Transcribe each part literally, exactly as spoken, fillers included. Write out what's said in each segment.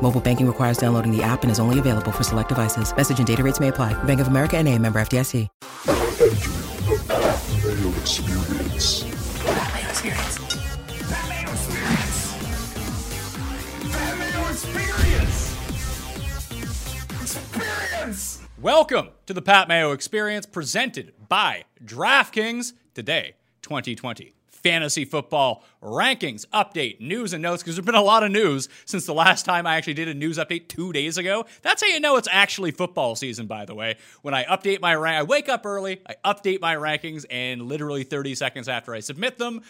Mobile banking requires downloading the app and is only available for select devices. Message and data rates may apply. Bank of America N A member F D I C. You're entering the Pat Mayo experience. Pat Mayo experience. Pat Mayo experience. Pat Mayo experience. Experience. Welcome to the Pat Mayo Experience, presented by DraftKings. Today, twenty twenty Fantasy football rankings, update, news, and notes, because there's been a lot of news since the last time I actually did a news update two days ago. That's how you know it's actually football season, by the way. When I update my rank, I wake up early, I update my rankings, and literally thirty seconds after I submit them,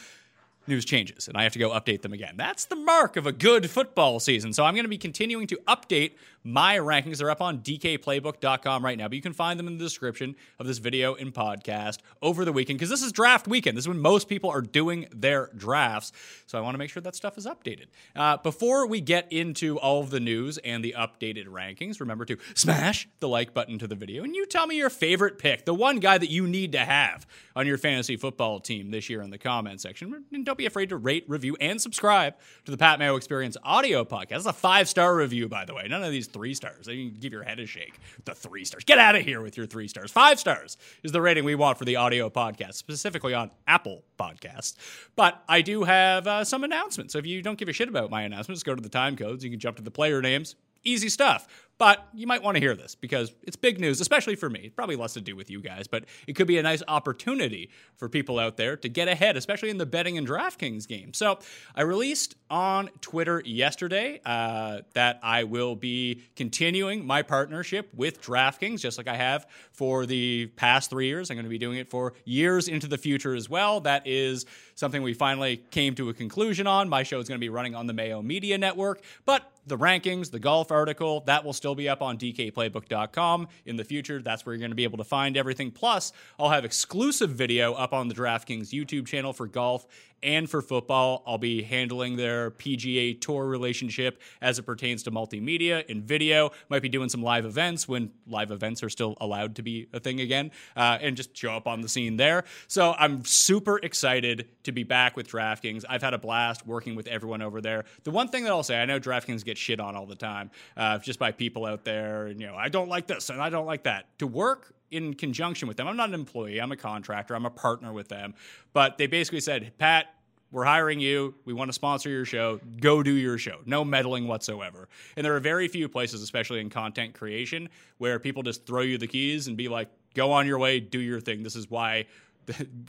news changes, and I have to go update them again. That's the mark of a good football season. So I'm going to be continuing to update my rankings. They're up on d k playbook dot com right now, but you can find them in the description of this video and podcast over the weekend, because this is draft weekend. This is when most people are doing their drafts, so I want to make sure that stuff is updated. Uh, before we get into all of the news and the updated rankings, remember to smash the like button to the video, and you tell me your favorite pick, the one guy that you need to have on your fantasy football team this year in the comment section. And don't be afraid to rate, review, and subscribe to the Pat Mayo Experience audio podcast. That's a five-star review, by the way. None of these three stars. They can give your head a shake. The three stars. Get out of here with your three stars. Five stars is the rating we want for the audio podcast, specifically on Apple Podcasts. But I do have uh, some announcements. So if you don't give a shit about my announcements, go to the time codes. You can jump to the player names. Easy stuff. But you might want to hear this because it's big news, especially for me. It's probably less to do with you guys, but it could be a nice opportunity for people out there to get ahead, especially in the betting and DraftKings game. So I released on Twitter yesterday uh, that I will be continuing my partnership with DraftKings, just like I have for the past three years. I'm going to be doing it for years into the future as well. That is something we finally came to a conclusion on. My show is going to be running on the Mayo Media Network, but the rankings, the golf article, that will still be up on d k playbook dot com in the future. That's where you're going to be able to find everything. Plus, I'll have exclusive video up on the DraftKings YouTube channel for golf and for football. I'll be handling their P G A Tour relationship as it pertains to multimedia and video. Might be doing some live events when live events are still allowed to be a thing again, uh, and just show up on the scene there. So I'm super excited to be back with DraftKings. I've had a blast working with everyone over there. The one thing that I'll say, I know DraftKings gets shit on all the time, uh, just by people out there, and you know, I don't like this and I don't like that. To work in conjunction with them. I'm not an employee. I'm a contractor. I'm a partner with them. But they basically said, Pat, we're hiring you. We want to sponsor your show. Go do your show. No meddling whatsoever. And there are very few places, especially in content creation, where people just throw you the keys and be like, go on your way, do your thing. This is why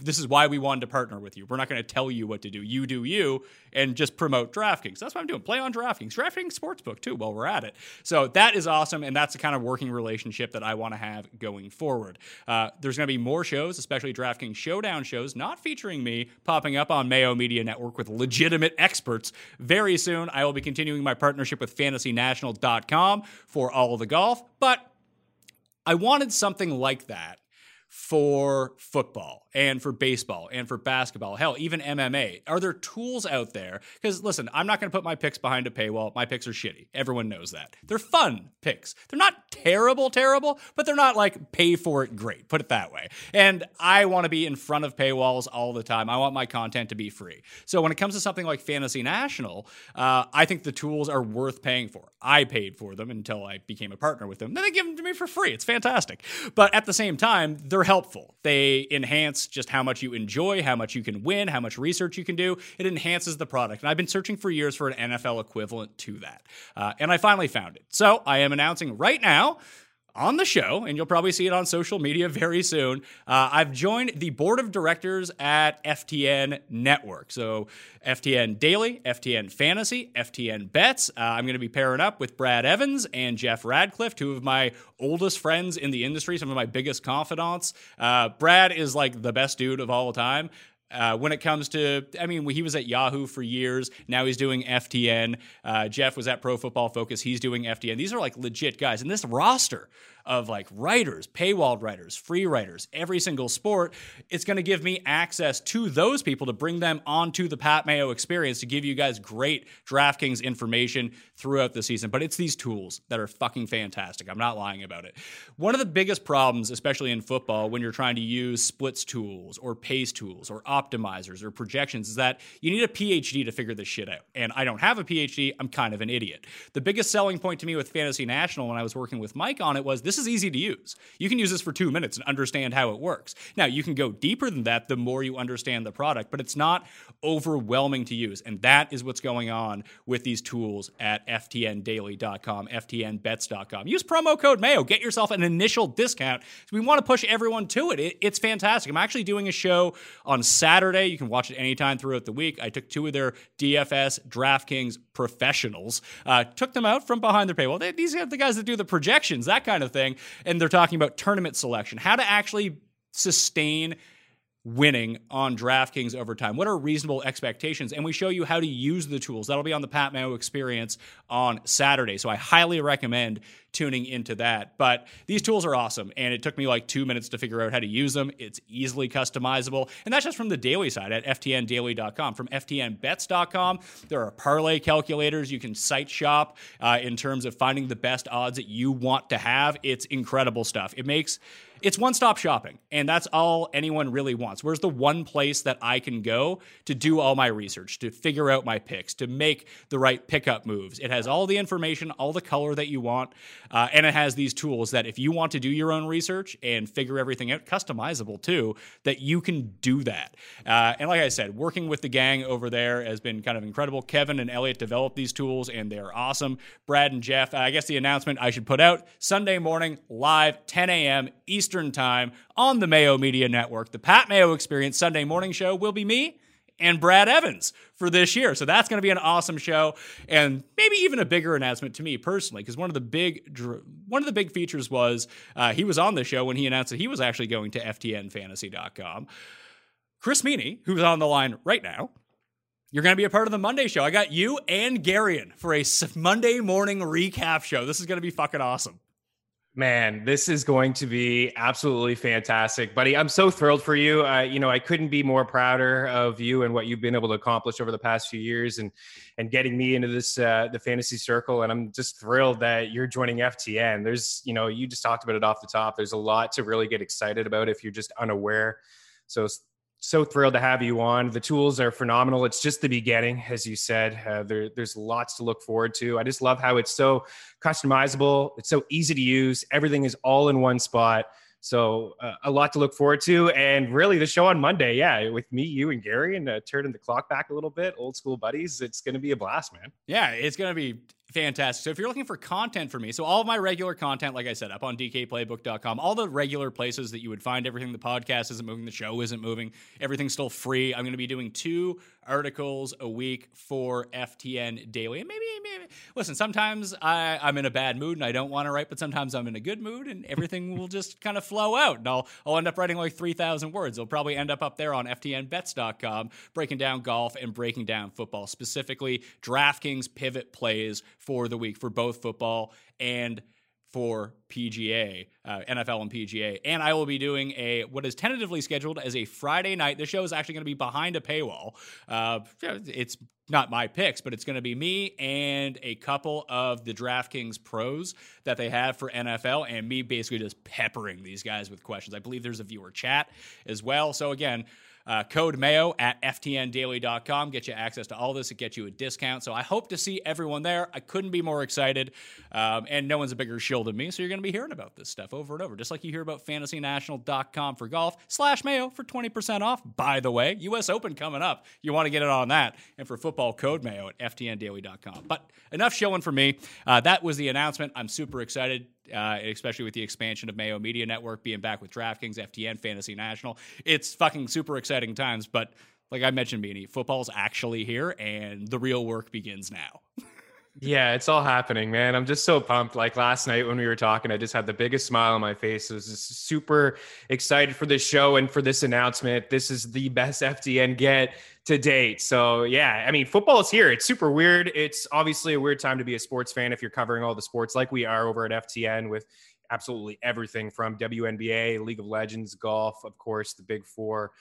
This is why we wanted to partner with you. We're not going to tell you what to do. You do you and just promote DraftKings. That's what I'm doing. Play on DraftKings. DraftKings Sportsbook, too, while we're at it. So that is awesome, and that's the kind of working relationship that I want to have going forward. Uh, there's going to be more shows, especially DraftKings Showdown shows, not featuring me, popping up on Mayo Media Network with legitimate experts very soon. I will be continuing my partnership with fantasy national dot com for all of the golf, but I wanted something like that for football and for baseball and for basketball, hell, even M M A. Are there tools out there? Because listen, I'm not going to put my picks behind a paywall. My picks are shitty. Everyone knows that. They're fun picks. They're not terrible, terrible, but they're not like pay for it great. Put it that way. And I want to be in front of paywalls all the time. I want my content to be free. So when it comes to something like Fantasy National, uh, I think the tools are worth paying for. I paid for them until I became a partner with them. Then they give them to me for free. It's fantastic. But at the same time, they're helpful. They enhance just how much you enjoy, how much you can win, how much research you can do. It enhances the product. And I've been searching for years for an N F L equivalent to that. Uh, and I finally found it. So I am announcing right now, on the show, and you'll probably see it on social media very soon, uh, I've joined the board of directors at F T N Network. So F T N Daily, F T N Fantasy, F T N Bets. Uh, I'm going to be pairing up with Brad Evans and Jeff Radcliffe, two of my oldest friends in the industry, some of my biggest confidants. Uh, Brad is like the best dude of all time. Uh, when it comes to, I mean, he was at Yahoo for years. Now he's doing F T N. Uh, Jeff was at Pro Football Focus. He's doing F T N. These are like legit guys. And this roster of like writers, paywalled writers, free writers, every single sport, it's going to give me access to those people to bring them onto the Pat Mayo experience to give you guys great DraftKings information throughout the season. But it's these tools that are fucking fantastic. I'm not lying about it. One of the biggest problems, especially in football, when you're trying to use splits tools or pace tools or optimizers or projections is that you need a P H D to figure this shit out. And I don't have a P H D. I'm kind of an idiot. The biggest selling point to me with Fantasy National when I was working with Mike on it was this is easy to use. You can use this for two minutes and understand how it works. Now, you can go deeper than that the more you understand the product, but it's not overwhelming to use. And that is what's going on with these tools at F T N daily dot com, F T N bets dot com. Use promo code Mayo. Get yourself an initial discount. We want to push everyone to it. it. It's fantastic. I'm actually doing a show on Saturday. Saturday. You can watch it anytime throughout the week. I took two of their D F S DraftKings professionals, uh, took them out from behind their paywall. They, these are the guys that do the projections, that kind of thing. And they're talking about tournament selection, how to actually sustain winning on DraftKings over time. What are reasonable expectations? And we show you how to use the tools. That'll be on the Pat Mayo experience on Saturday. So I highly recommend tuning into that. But these tools are awesome. And it took me like two minutes to figure out how to use them. It's easily customizable. And that's just from the daily side at F T N daily dot com. From F T N bets dot com, there are parlay calculators. You can site shop uh, in terms of finding the best odds that you want to have. It's incredible stuff. It makes It's one-stop shopping, and that's all anyone really wants. Where's the one place that I can go to do all my research, to figure out my picks, to make the right pickup moves? It has all the information, all the color that you want, uh, and it has these tools that if you want to do your own research and figure everything out, customizable too, that you can do that. Uh, and like I said, working with the gang over there has been kind of incredible. Kevin and Elliot developed these tools, and they're awesome. Brad and Jeff, I guess the announcement I should put out, Sunday morning, live, ten a.m. Eastern Time on the Mayo Media Network. The Pat Mayo Experience Sunday morning show will be me and Brad Evans for this year. So that's going to be an awesome show, and maybe even a bigger announcement to me personally, because one of the big one of the big features was uh, he was on the show when he announced that he was actually going to F T N fantasy dot com. Chris Meany, who's on the line right now, you're going to be a part of the Monday show. I got you and Garion for a Monday morning recap show. This is going to be fucking awesome. Man, this is going to be absolutely fantastic, buddy. I'm so thrilled for you. Uh, you know, I couldn't be more prouder of you and what you've been able to accomplish over the past few years, and and getting me into this uh, the fantasy circle. And I'm just thrilled that you're joining F T N. There's, you know, you just talked about it off the top. There's a lot to really get excited about if you're just unaware. So, so thrilled to have you on. The tools are phenomenal. It's just the beginning, as you said. Uh, there, there's lots to look forward to. I just love how it's so customizable. It's so easy to use. Everything is all in one spot. So uh, a lot to look forward to. And really the show on Monday, yeah, with me, you and Gary, and uh, turning the clock back a little bit, old school buddies, it's going to be a blast, man. Yeah, it's going to be fantastic. So if you're looking for content for me, so all of my regular content, like I said, up on D K playbook dot com, all the regular places that you would find everything. The podcast isn't moving. The show isn't moving. Everything's still free. I'm going to be doing two articles a week for F T N Daily. And maybe, maybe, listen, sometimes I, I'm in a bad mood and I don't want to write, but sometimes I'm in a good mood and everything will just kind of flow out. And I'll, I'll end up writing like three thousand words. It'll probably end up up there on F T N bets dot com, breaking down golf and breaking down football, specifically DraftKings pivot plays for the week for both football and for P G A, uh, N F L and P G A. And I will be doing a what is tentatively scheduled as a Friday night. This show is actually going to be behind a paywall. Uh, it's not my picks, but it's going to be me and a couple of the DraftKings pros that they have for N F L, and me basically just peppering these guys with questions. I believe there's a viewer chat as well. So again, Uh, code Mayo at F T N daily dot com. Get you access to all this. It gets you a discount. So I hope to see everyone there. I couldn't be more excited. Um, and no one's a bigger shill than me. So you're going to going to be hearing about this stuff over and over, just like you hear about fantasy national dot com for golf, slash Mayo for twenty percent off. By the way, U S Open coming up. You want to get it on that. And for football, code Mayo at f t n daily dot com. But enough showing for me. Uh, that was the announcement. I'm super excited, uh, especially with the expansion of Mayo Media Network, being back with DraftKings, F T N, Fantasy National. It's fucking super exciting times, but like I mentioned, Meany, football's actually here, and the real work begins now. Yeah, it's all happening, man. I'm just so pumped. Like last night when we were talking, I just had the biggest smile on my face. I was just super excited for this show and for this announcement. This is the best F T N get to date. So yeah, I mean, football is here. It's super weird. It's obviously a weird time to be a sports fan if you're covering all the sports like we are over at F T N with absolutely everything from W N B A, League of Legends, golf, of course, the Big Four.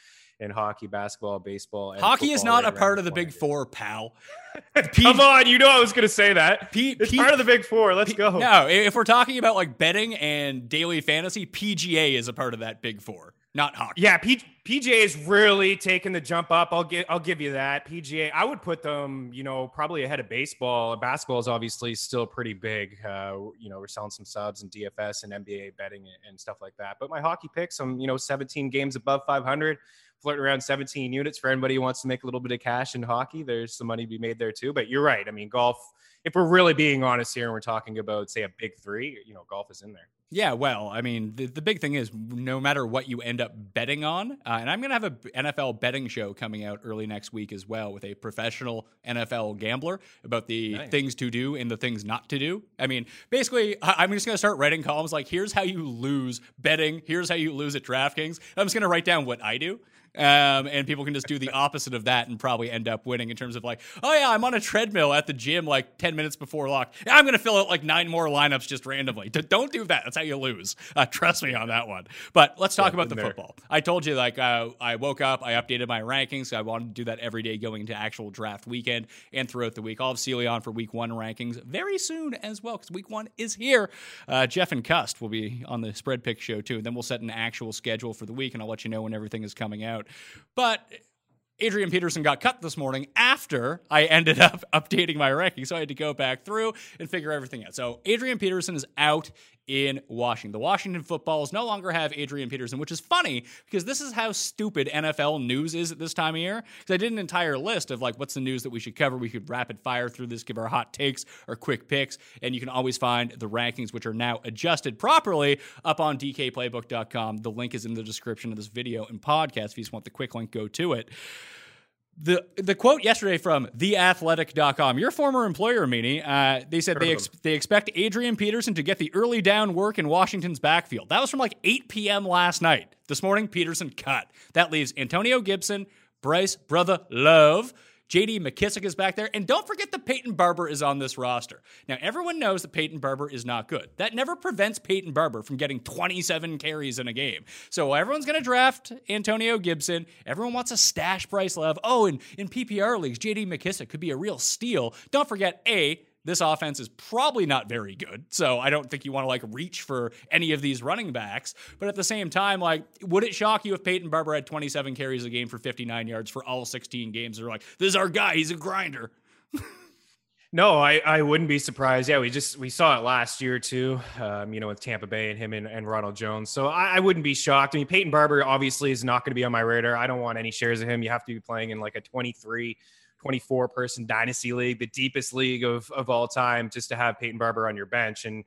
In hockey, basketball, baseball. And hockey is not right a part of the Big Four, pal. P- Come on, you know I was going to say that. P- it's P- part of the Big Four. Let's P- go. No, if we're talking about like betting and daily fantasy, P G A is a part of that Big Four, not hockey. Yeah, P- PGA is really taking the jump up. I'll give I'll give you that. P G A, I would put them, you know, probably ahead of baseball. Basketball is obviously still pretty big. Uh, you know, we're selling some subs and D F S and N B A betting and stuff like that. But my hockey picks, I'm, you know, seventeen games above five hundred. Flirting around seventeen units for anybody who wants to make a little bit of cash in hockey. There's some money to be made there too, but you're right. I mean, golf, if we're really being honest here and we're talking about, say, a big three, you know, golf is in there. Yeah, well, I mean, the, the big thing is no matter what you end up betting on, uh, and I'm going to have an N F L betting show coming out early next week as well with a professional N F L gambler about the nice. Things to do and the things not to do. I mean, basically, I, I'm just going to start writing columns like, here's how you lose betting. Here's how you lose at DraftKings. I'm just going to write down what I do. Um, and people can just do the opposite of that and probably end up winning in terms of like, oh yeah, I'm on a treadmill at the gym like ten minutes before lock. I'm going to fill out like nine more lineups just randomly. D- don't do that. That's how you lose. Uh, trust me on that one. But let's talk yeah, about the there. football. I told you like uh, I woke up, I updated my rankings. So I wanted to do that every day going into actual draft weekend and throughout the week. I'll have Celie on for week one rankings very soon as well because week one is here. Uh, Jeff and Cust will be on the spread pick show too. And then we'll set an actual schedule for the week and I'll let you know when everything is coming out. But Adrian Peterson got cut this morning after I ended up updating my ranking, so I had to go back through and figure everything out. So Adrian Peterson is out in Washington. The Washington Footballs no longer have Adrian Peterson, which is funny because this is how stupid N F L news is at this time of year. Because I did an entire list of like, what's the news that we should cover? We could rapid fire through this, give our hot takes or quick picks. And you can always find the rankings, which are now adjusted properly up on d k playbook dot com. The link is in the description of this video and podcast. If you just want the quick link, go to it. The the quote yesterday from the athletic dot com, your former employer, Meany, uh, they said they ex- they expect Adrian Peterson to get the early down work in Washington's backfield. That was from like eight p.m. last night. This morning, Peterson cut. That leaves Antonio Gibson, Bryce, brother Love, J D McKissic is back there. And don't forget that Peyton Barber is on this roster. Now, everyone knows that Peyton Barber is not good. That never prevents Peyton Barber from getting twenty-seven carries in a game. So everyone's going to draft Antonio Gibson. Everyone wants a stash Bryce Love. Oh, and in P P R leagues, J D McKissic could be a real steal. Don't forget, A, this offense is probably not very good, so I don't think you want to, like, reach for any of these running backs. But at the same time, like, would it shock you if Peyton Barber had twenty-seven carries a game for fifty-nine yards for all sixteen games? They're like, this is our guy. He's a grinder. No, I, I wouldn't be surprised. Yeah, we just we saw it last year, too, um, you know, with Tampa Bay and him and, and Ronald Jones. So I, I wouldn't be shocked. I mean, Peyton Barber obviously is not going to be on my radar. I don't want any shares of him. You have to be playing in, like, a twenty-three twenty-four person dynasty league, the deepest league of, of all time, just to have Peyton Barber on your bench. And,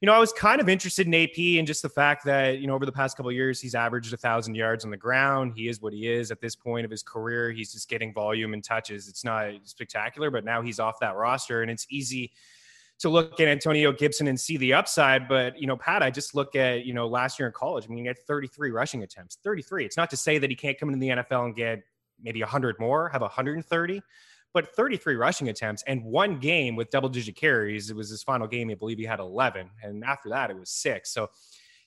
you know, I was kind of interested in A P and just the fact that, you know, over the past couple of years, he's averaged a thousand yards on the ground. He is what he is at this point of his career. He's just getting volume and touches. It's not spectacular, but now he's off that roster and it's easy to look at Antonio Gibson and see the upside. But, you know, Pat, I just look at, you know, last year in college, I mean, he had thirty-three rushing attempts, thirty-three. It's not to say that he can't come into the N F L and get maybe one hundred more, have one hundred thirty, but thirty-three rushing attempts and one game with double-digit carries. It was his final game. I believe he had eleven, and after that, it was six. So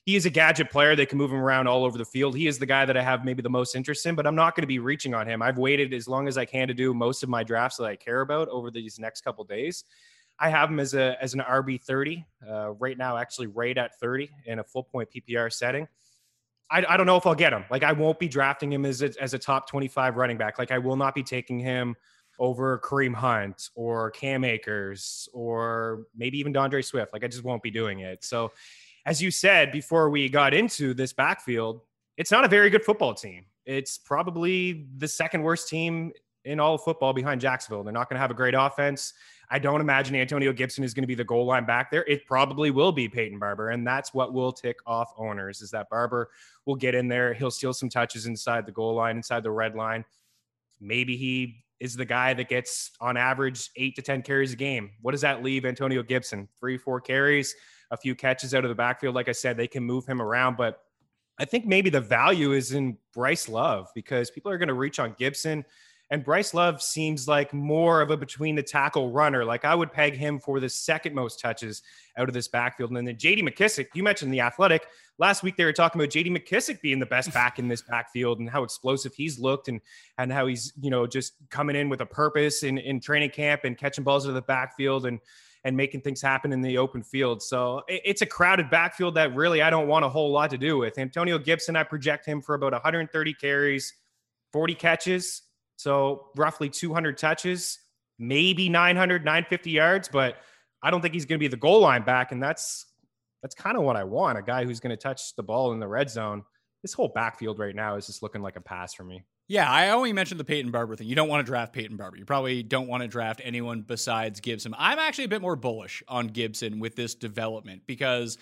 he is a gadget player. They can move him around all over the field. He is the guy that I have maybe the most interest in, but I'm not going to be reaching on him. I've waited as long as I can to do most of my drafts that I care about over these next couple days. I have him as a as an R B thirty uh, right now, actually right at thirty in a full-point P P R setting. I, I don't know if I'll get him. Like, I won't be drafting him as a, as a top twenty-five running back. Like, I will not be taking him over Kareem Hunt or Cam Akers or maybe even DeAndre Swift. Like, I just won't be doing it. So as you said before we got into this backfield, it's not a very good football team. It's probably the second worst team in all of football behind Jacksonville. They're not going to have a great offense. I don't imagine Antonio Gibson is going to be the goal line back there. It probably will be Peyton Barber, and that's what will tick off owners, is that Barber will get in there. He'll steal some touches inside the goal line, inside the red line. Maybe he is the guy that gets, on average, eight to ten carries a game. What does that leave Antonio Gibson? Three, four carries, a few catches out of the backfield. Like I said, they can move him around, but I think maybe the value is in Bryce Love, because people are going to reach on Gibson. And Bryce Love seems like more of a between-the-tackle runner. Like, I would peg him for the second most touches out of this backfield. And then J D McKissick, you mentioned The Athletic. Last week they were talking about J D McKissick being the best back in this backfield and how explosive he's looked, and and how he's, you know, just coming in with a purpose in, in training camp and catching balls out of the backfield and and making things happen in the open field. So it's a crowded backfield that really I don't want a whole lot to do with. Antonio Gibson, I project him for about one hundred thirty carries, forty catches. So roughly two hundred touches, maybe nine hundred, nine hundred fifty yards, but I don't think he's going to be the goal line back. And that's, that's kind of what I want, a guy who's going to touch the ball in the red zone. This whole backfield right now is just looking like a pass for me. Yeah, I only mentioned the Peyton Barber thing. You don't want to draft Peyton Barber. You probably don't want to draft anyone besides Gibson. I'm actually a bit more bullish on Gibson with this development, because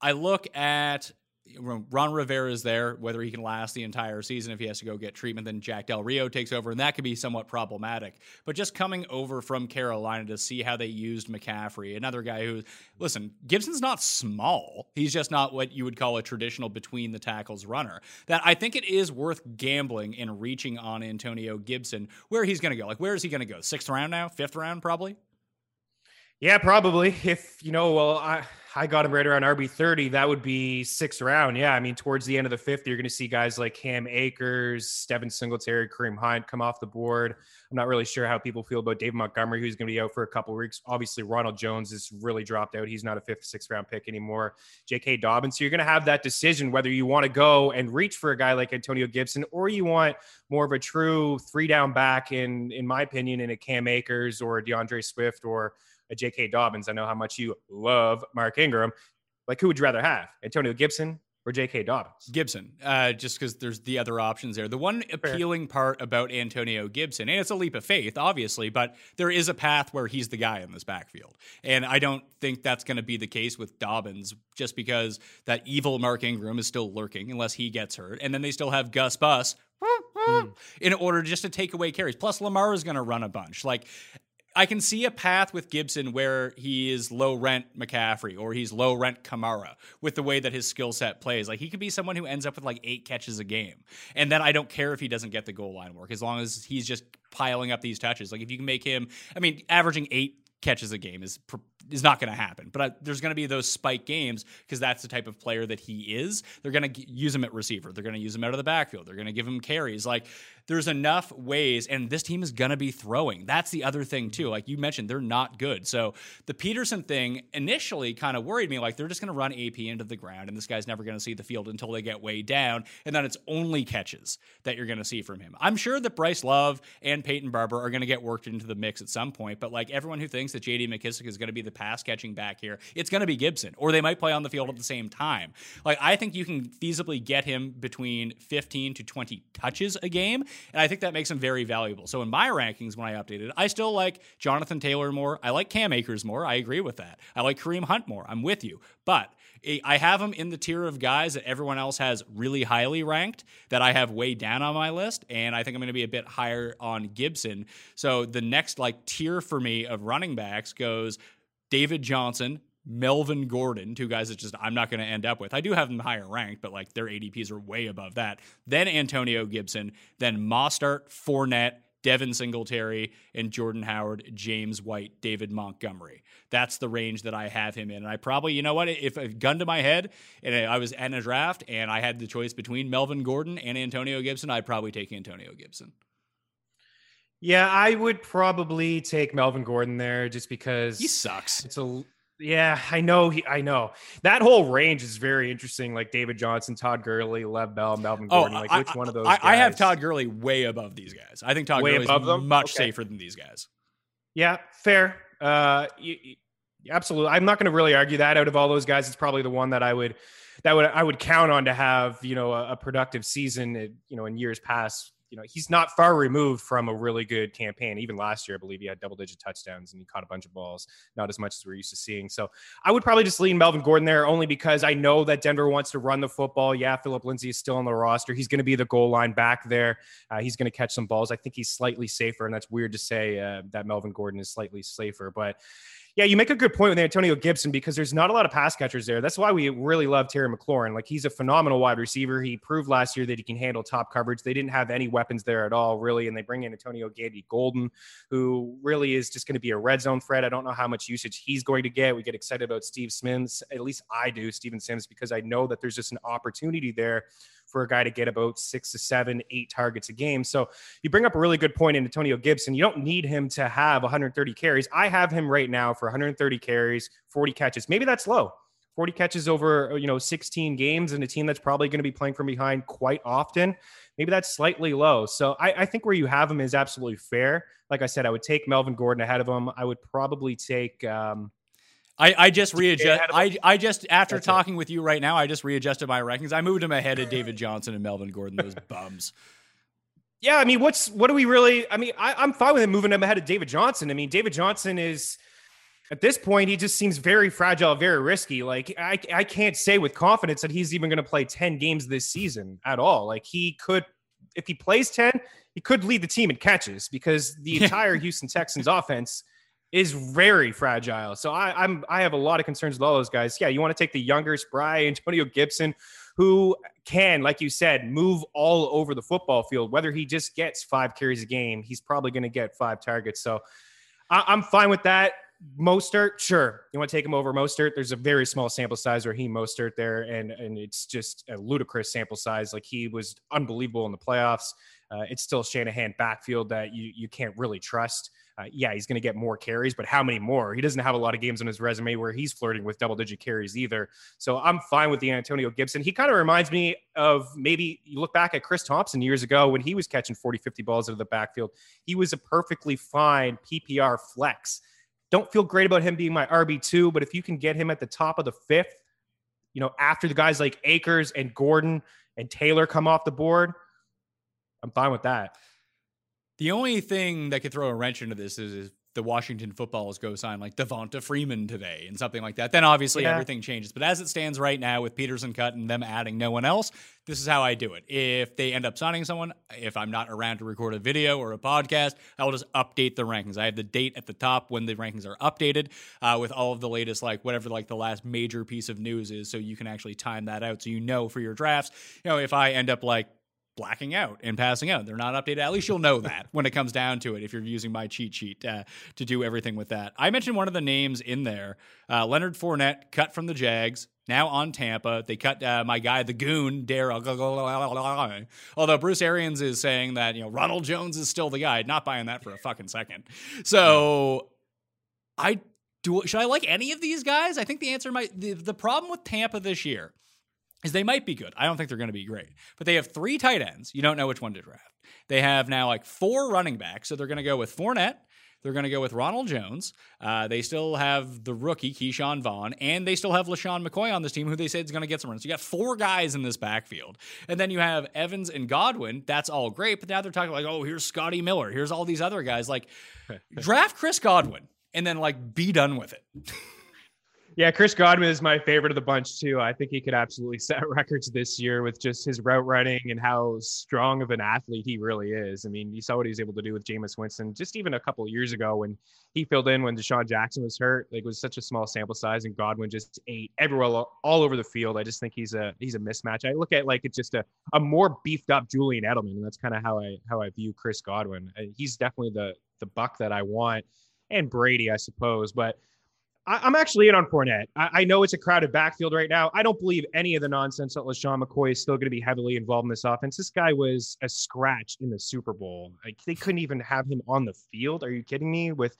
I look at Ron Rivera is there, whether he can last the entire season. If he has to go get treatment, then Jack Del Rio takes over, and that could be somewhat problematic. But just coming over from Carolina to see how they used McCaffrey, another guy who, listen, Gibson's not small. He's just not what you would call a traditional between the tackles runner. That I think it is worth gambling and reaching on Antonio Gibson, where he's going to go. Like, where is he going to go? Sixth round now? Fifth round, probably? Yeah, probably. If, you know, well, I... I got him right around R B thirty. That would be sixth round. Yeah, I mean, towards the end of the fifth, you're going to see guys like Cam Akers, Steven Singletary, Kareem Hunt come off the board. I'm not really sure how people feel about David Montgomery, who's going to be out for a couple of weeks. Obviously, Ronald Jones is really dropped out. He's not a fifth, sixth round pick anymore. J K. Dobbins. So you're going to have that decision whether you want to go and reach for a guy like Antonio Gibson, or you want more of a true three down back, in, in my opinion, in a Cam Akers or a DeAndre Swift or a J K. Dobbins. I know how much you love Mark Ingram. Like, who would you rather have, Antonio Gibson or J K. Dobbins? Gibson, uh, just because there's the other options there. The one appealing part about Antonio Gibson, and it's a leap of faith, obviously, but there is a path where he's the guy in this backfield. And I don't think that's going to be the case with Dobbins, just because that evil Mark Ingram is still lurking unless he gets hurt. And then they still have Gus Bus in order just to take away carries. Plus, Lamar is going to run a bunch. Like, I can see a path with Gibson where he is low-rent McCaffrey or he's low-rent Kamara with the way that his skill set plays. Like, he could be someone who ends up with, like, eight catches a game. And then I don't care if he doesn't get the goal line work, as long as he's just piling up these touches. Like, if you can make him – I mean, averaging eight catches a game is – is not going to happen, but I, there's going to be those spike games, because that's the type of player that he is. They're going to g- use him at receiver. They're going to use him out of the backfield. They're going to give him carries. Like, there's enough ways, and this team is going to be throwing. That's the other thing too. Like you mentioned, they're not good. So the Peterson thing initially kind of worried me. Like, they're just going to run A P into the ground, and this guy's never going to see the field until they get way down. And then it's only catches that you're going to see from him. I'm sure that Bryce Love and Peyton Barber are going to get worked into the mix at some point, but like everyone who thinks that J D McKissick is going to be the pass catching back here, it's going to be Gibson, or they might play on the field at the same time. Like, I think you can feasibly get him between fifteen to twenty touches a game, and I think that makes him very valuable. So in my rankings, when I updated, I still like Jonathan Taylor more. I like Cam Akers more. I agree with that. I like Kareem Hunt more. I'm with you. But I have him in the tier of guys that everyone else has really highly ranked, that I have way down on my list, and I think I'm going to be a bit higher on Gibson. So the next, like, tier for me of running backs goes David Johnson, Melvin Gordon, two guys that just I'm not going to end up with. I do have them higher ranked, but like their A D Ps are way above that. Then Antonio Gibson, then Mostert, Fournette, Devin Singletary, and Jordan Howard, James White, David Montgomery. That's the range that I have him in. And I probably, you know what, if a gun to my head and I was in a draft and I had the choice between Melvin Gordon and Antonio Gibson, I'd probably take Antonio Gibson. Yeah, I would probably take Melvin Gordon there, just because he sucks. It's a yeah, I know. He, I know that whole range is very interesting. Like David Johnson, Todd Gurley, Lev Bell, Melvin oh, Gordon. Like I, which I, one of those? I, guys? I have Todd Gurley way above these guys. I think Todd Gurley is much okay. safer than these guys. Yeah, fair. Uh, you, Absolutely. I'm not going to really argue that. Out of all those guys, it's probably the one that I would, that would, I would count on to have, you know, a, a productive season, you know, in years past. You know, he's not far removed from a really good campaign. Even last year, I believe he had double digit touchdowns and he caught a bunch of balls, not as much as we're used to seeing. So I would probably just lean Melvin Gordon there, only because I know that Denver wants to run the football. Yeah, Phillip Lindsay is still on the roster. He's going to be the goal line back there. Uh, he's going to catch some balls. I think he's slightly safer, and that's weird to say uh, that Melvin Gordon is slightly safer, but yeah, you make a good point with Antonio Gibson because there's not a lot of pass catchers there. That's why we really love Terry McLaurin. Like, he's a phenomenal wide receiver. He proved last year that he can handle top coverage. They didn't have any weapons there at all, really. And they bring in Antonio Gandy Golden, who really is just going to be a red zone threat. I don't know how much usage he's going to get. We get excited about Steve Sims. At least I do, Steven Sims, because I know that there's just an opportunity there for a guy to get about six to seven, eight targets a game. So you bring up a really good point in Antonio Gibson. You don't need him to have one hundred thirty carries. I have him right now for one hundred thirty carries, forty catches. Maybe that's low. forty catches over, you know, sixteen games in a team that's probably going to be playing from behind quite often. Maybe that's slightly low. So I, I think where you have him is absolutely fair. Like I said, I would take Melvin Gordon ahead of him. I would probably take... Um, I, I just readjust. I, I just, after That's talking it. with you right now, I just readjusted my rankings. I moved him ahead of David Johnson and Melvin Gordon, those bums. Yeah, I mean, what's what do we really, I mean, I, I'm fine with him moving him ahead of David Johnson. I mean, David Johnson is, at this point, he just seems very fragile, very risky. Like, I, I can't say with confidence that he's even going to play ten games this season at all. Like, he could, if he plays ten, he could lead the team in catches because the entire Houston Texans offense is very fragile. So I, I'm I have a lot of concerns with all those guys. Yeah, you want to take the younger, spry Antonio Gibson, who can, like you said, move all over the football field. Whether he just gets five carries a game, he's probably going to get five targets. So I, I'm fine with that. Mostert, sure. You want to take him over Mostert? There's a very small sample size where he Mostert there, and and it's just a ludicrous sample size. Like, he was unbelievable in the playoffs. Uh, it's still Shanahan backfield that you you can't really trust. Uh, yeah, he's going to get more carries, but how many more? He doesn't have a lot of games on his resume where he's flirting with double-digit carries either. So I'm fine with the Antonio Gibson. He kind of reminds me of, maybe you look back at Chris Thompson years ago when he was catching forty, fifty balls out of the backfield. He was a perfectly fine P P R flex. Don't feel great about him being my R B two, but if you can get him at the top of the fifth, you know, after the guys like Akers and Gordon and Taylor come off the board, I'm fine with that. The only thing that could throw a wrench into this is, is the Washington Footballers go sign like Devonta Freeman today and something like that. Then obviously yeah. everything changes. But as it stands right now with Peterson cut and them adding no one else, this is how I do it. If they end up signing someone, if I'm not around to record a video or a podcast, I will just update the rankings. I have the date at the top when the rankings are updated uh, with all of the latest, like whatever, like the last major piece of news is. So you can actually time that out. So, you know, for your drafts, you know, if I end up like blacking out and passing out, they're not updated. At least you'll know that when it comes down to it, if you're using my cheat sheet uh, to do everything with that. I mentioned one of the names in there, uh, Leonard Fournette, cut from the Jags, now on Tampa. They cut uh, my guy, the goon, Daryl. Although Bruce Arians is saying that, you know, Ronald Jones is still the guy. Not buying that for a fucking second. So I do. Should I like any of these guys? I think the answer might, the, the problem with Tampa this year is they might be good. I don't think they're going to be great. But they have three tight ends. You don't know which one to draft. They have now like four running backs. So they're going to go with Fournette. They're going to go with Ronald Jones. Uh, they still have the rookie, Keyshawn Vaughn, and they still have LaShawn McCoy on this team, who they said is going to get some runs. So you got four guys in this backfield. And then you have Evans and Godwin. That's all great. But now they're talking like, oh, here's Scotty Miller. Here's all these other guys. Like, draft Chris Godwin and then like be done with it. Yeah, Chris Godwin is my favorite of the bunch, too. I think he could absolutely set records this year with just his route running and how strong of an athlete he really is. I mean, you saw what he was able to do with Jameis Winston just even a couple of years ago when he filled in when Deshaun Jackson was hurt. Like, it was such a small sample size, and Godwin just ate everywhere all over the field. I just think he's a he's a mismatch. I look at like it's just a, a more beefed up Julian Edelman, and that's kind of how I how I view Chris Godwin. He's definitely the the buck that I want, and Brady, I suppose, but I'm actually in on Fournette. I know it's a crowded backfield right now. I don't believe any of the nonsense that LaShawn McCoy is still going to be heavily involved in this offense. This guy was a scratch in the Super Bowl. Like, they couldn't even have him on the field. Are you kidding me? With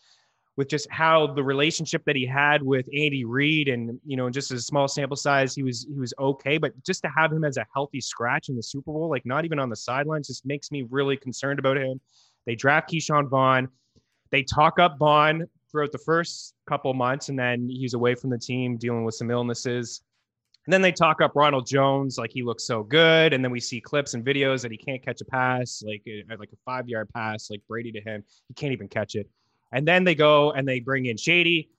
with just how the relationship that he had with Andy Reid, and, you know, just as a small sample size, he was he was okay. But just to have him as a healthy scratch in the Super Bowl, like not even on the sidelines, just makes me really concerned about him. They draft Keyshawn Vaughn. They talk up Vaughn. throughout the first couple months, and then he's away from the team dealing with some illnesses. And then they talk up Ronald Jones, like he looks so good. And then we see clips and videos that he can't catch a pass, like a, like a five-yard pass, like Brady to him. He can't even catch it. And then they go and they bring in Shady.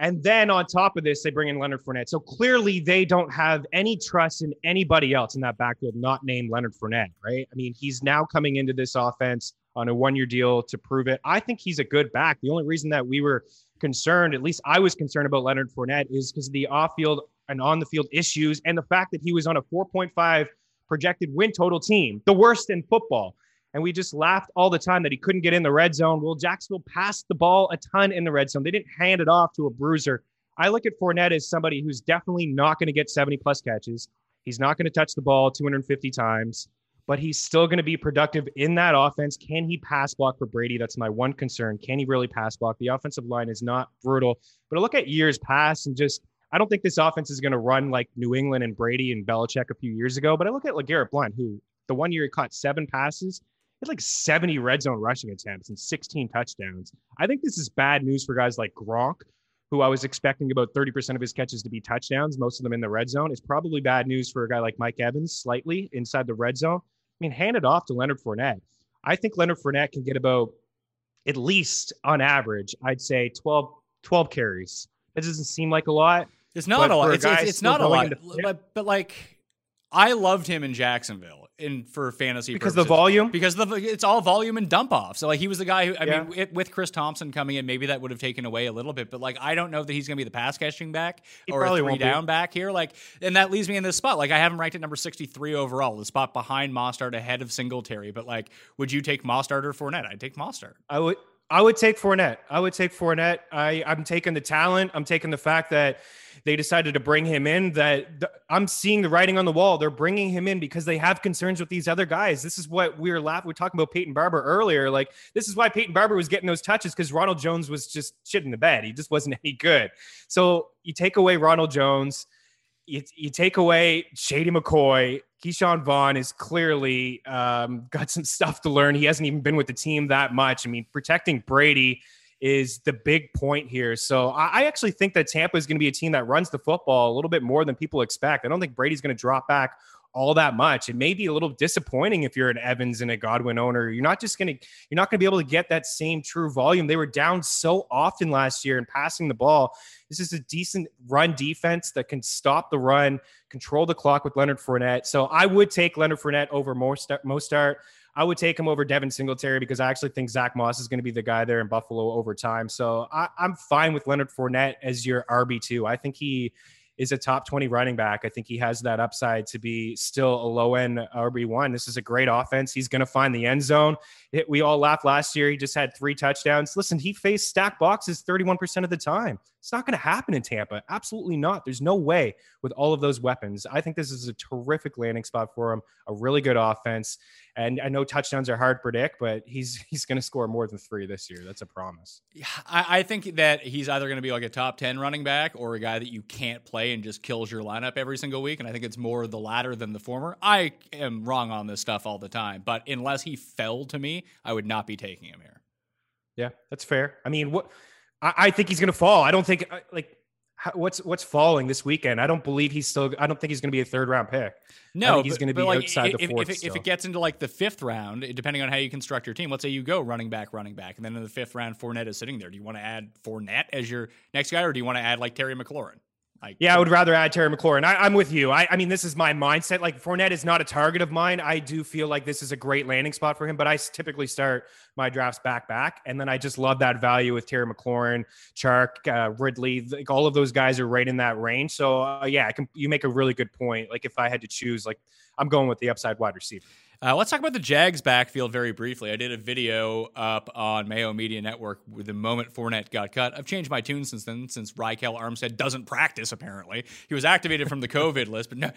And then on top of this, they bring in Leonard Fournette. So clearly they don't have any trust in anybody else in that backfield not named Leonard Fournette, right? I mean, he's now coming into this offense on a one-year deal to prove it. I think he's a good back. The only reason that we were concerned, at least I was concerned about Leonard Fournette, is because of the off-field and on-the-field issues and the fact that he was on a four point five projected win total team, the worst in football. And we just laughed all the time that he couldn't get in the red zone. Well, Jacksonville passed the ball a ton in the red zone. They didn't hand it off to a bruiser. I look at Fournette as somebody who's definitely not going to get seventy-plus catches. He's not going to touch the ball two hundred fifty times, but he's still going to be productive in that offense. Can he pass block for Brady? That's my one concern. Can he really pass block? The offensive line is not brutal. But I look at years past and just – I don't think this offense is going to run like New England and Brady and Belichick a few years ago. But I look at LeGarrette Blount, who the one year he caught seven passes, he had like seventy red zone rushing attempts and sixteen touchdowns. I think this is bad news for guys like Gronk, who I was expecting about thirty percent of his catches to be touchdowns, most of them in the red zone. It's probably bad news for a guy like Mike Evans, slightly inside the red zone. I mean, hand it off to Leonard Fournette. I think Leonard Fournette can get about, at least on average, I'd say twelve, twelve carries. That doesn't seem like a lot. It's not a lot. It's, it's, it's not a lot. Into- but, but like, I loved him in Jacksonville in for fantasy because purposes. The volume, because the it's all volume and dump off. So like he was the guy who I yeah. mean, it, with Chris Thompson coming in, maybe that would have taken away a little bit. But like, I don't know that he's going to be the pass catching back he or a three down be. back here. Like, and that leaves me in this spot. Like, I have him ranked at number sixty-three overall, the spot behind Mostert, ahead of Singletary. But like, would you take Mostert or Fournette? I'd take Mostert. I would. I would take Fournette. I would take Fournette. I, I'm taking the talent. I'm taking the fact that they decided to bring him in, that th- I'm seeing the writing on the wall. They're bringing him in because they have concerns with these other guys. This is what we were laughing. We were talking about Peyton Barber earlier. Like, this is why Peyton Barber was getting those touches, because Ronald Jones was just shitting the bed. He just wasn't any good. So you take away Ronald Jones. You, you take away Shady McCoy. Keyshawn Vaughn is clearly um, got some stuff to learn. He hasn't even been with the team that much. I mean, protecting Brady is the big point here. So I, I actually think that Tampa is going to be a team that runs the football a little bit more than people expect. I don't think Brady's going to drop back all that much. It may be a little disappointing if you're an Evans and a Godwin owner. You're not just going to, you're not going to be able to get that same true volume. They were down so often last year in passing the ball. This is a decent run defense that can stop the run, control the clock with Leonard Fournette. So I would take Leonard Fournette over Mostert. I would take him over Devin Singletary, because I actually think Zach Moss is going to be the guy there in Buffalo over time. So I, I'm fine with Leonard Fournette as your R B two. I think he is a top twenty running back. I think he has that upside to be still a low-end R B one. This is a great offense. He's going to find the end zone. It, we all laughed last year. He just had three touchdowns. Listen, he faced stacked boxes thirty-one percent of the time. It's not going to happen in Tampa. Absolutely not. There's no way with all of those weapons. I think this is a terrific landing spot for him, a really good offense. And I know touchdowns are hard to predict, but he's he's going to score more than three this year. That's a promise. I, I think that he's either going to be like a top ten running back or a guy that you can't play and just kills your lineup every single week. And I think it's more the latter than the former. I am wrong on this stuff all the time, but unless he fell to me, I would not be taking him here. Yeah, that's fair. I mean, what... I think he's going to fall. I don't think like what's what's falling this weekend. I don't believe he's still. I don't think he's going to be a third round pick. No, I think he's going to be like, outside if, the fourth. If it, if it gets into like the fifth round, depending on how you construct your team, let's say you go running back, running back, and then in the fifth round, Fournette is sitting there. Do you want to add Fournette as your next guy, or do you want to add like Terry McLaurin? Like, yeah, I would rather add Terry McLaurin. I, I'm with you. I, I mean, this is my mindset. Like, Fournette is not a target of mine. I do feel like this is a great landing spot for him, but I typically start my drafts back, back. And then I just love that value with Terry McLaurin, Chark, uh, Ridley. Like, all of those guys are right in that range. So, uh, yeah, I can, you make a really good point. Like, if I had to choose, like, I'm going with the upside wide receiver. Uh, let's talk about the Jags backfield very briefly. I did a video up on Mayo Media Network with the moment Fournette got cut. I've changed my tune since then, since Raquel Armstead doesn't practice, apparently. He was activated from the COVID list, but no,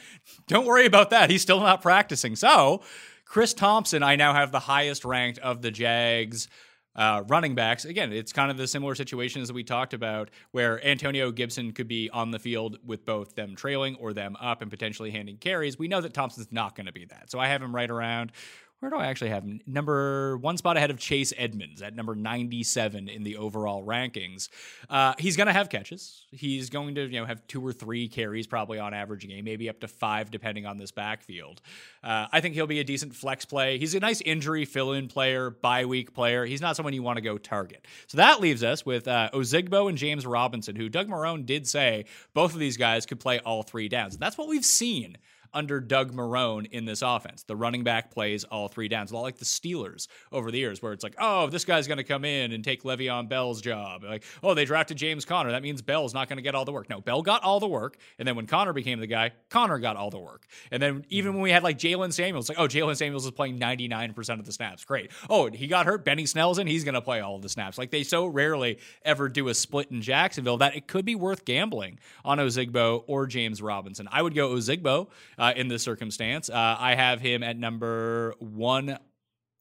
don't worry about that. He's still not practicing. So Chris Thompson, I now have the highest ranked of the Jags Uh, running backs. Again, it's kind of the similar situations that we talked about, where Antonio Gibson could be on the field with both them trailing or them up and potentially handing carries. We know that Thompson's not going to be that. So I have him right around Where do I actually have him? Number one spot ahead of Chase Edmonds at number ninety-seven in the overall rankings. Uh, he's going to have catches. He's going to, you know, have two or three carries probably on average game, maybe up to five depending on this backfield. Uh, I think he'll be a decent flex play. He's a nice injury fill-in player, bye week player. He's not someone you want to go target. So that leaves us with uh, Ozigbo and James Robinson, who Doug Marrone did say both of these guys could play all three downs. And that's what we've seen under Doug Marrone in this offense. The running back plays all three downs, a lot like the Steelers over the years, where it's like, oh, this guy's going to come in and take Le'Veon Bell's job. Like, oh, they drafted James Conner. That means Bell's not going to get all the work. No, Bell got all the work, and then when Conner became the guy, Conner got all the work. And then even when we had, like, Jalen Samuels, like, oh, Jalen Samuels is playing ninety-nine percent of the snaps. Great. Oh, he got hurt. Benny Snell's in. He's going to play all of the snaps. Like, they so rarely ever do a split in Jacksonville that it could be worth gambling on Ozigbo or James Robinson. I would go Ozigbo Uh, in this circumstance. Uh, I have him at number one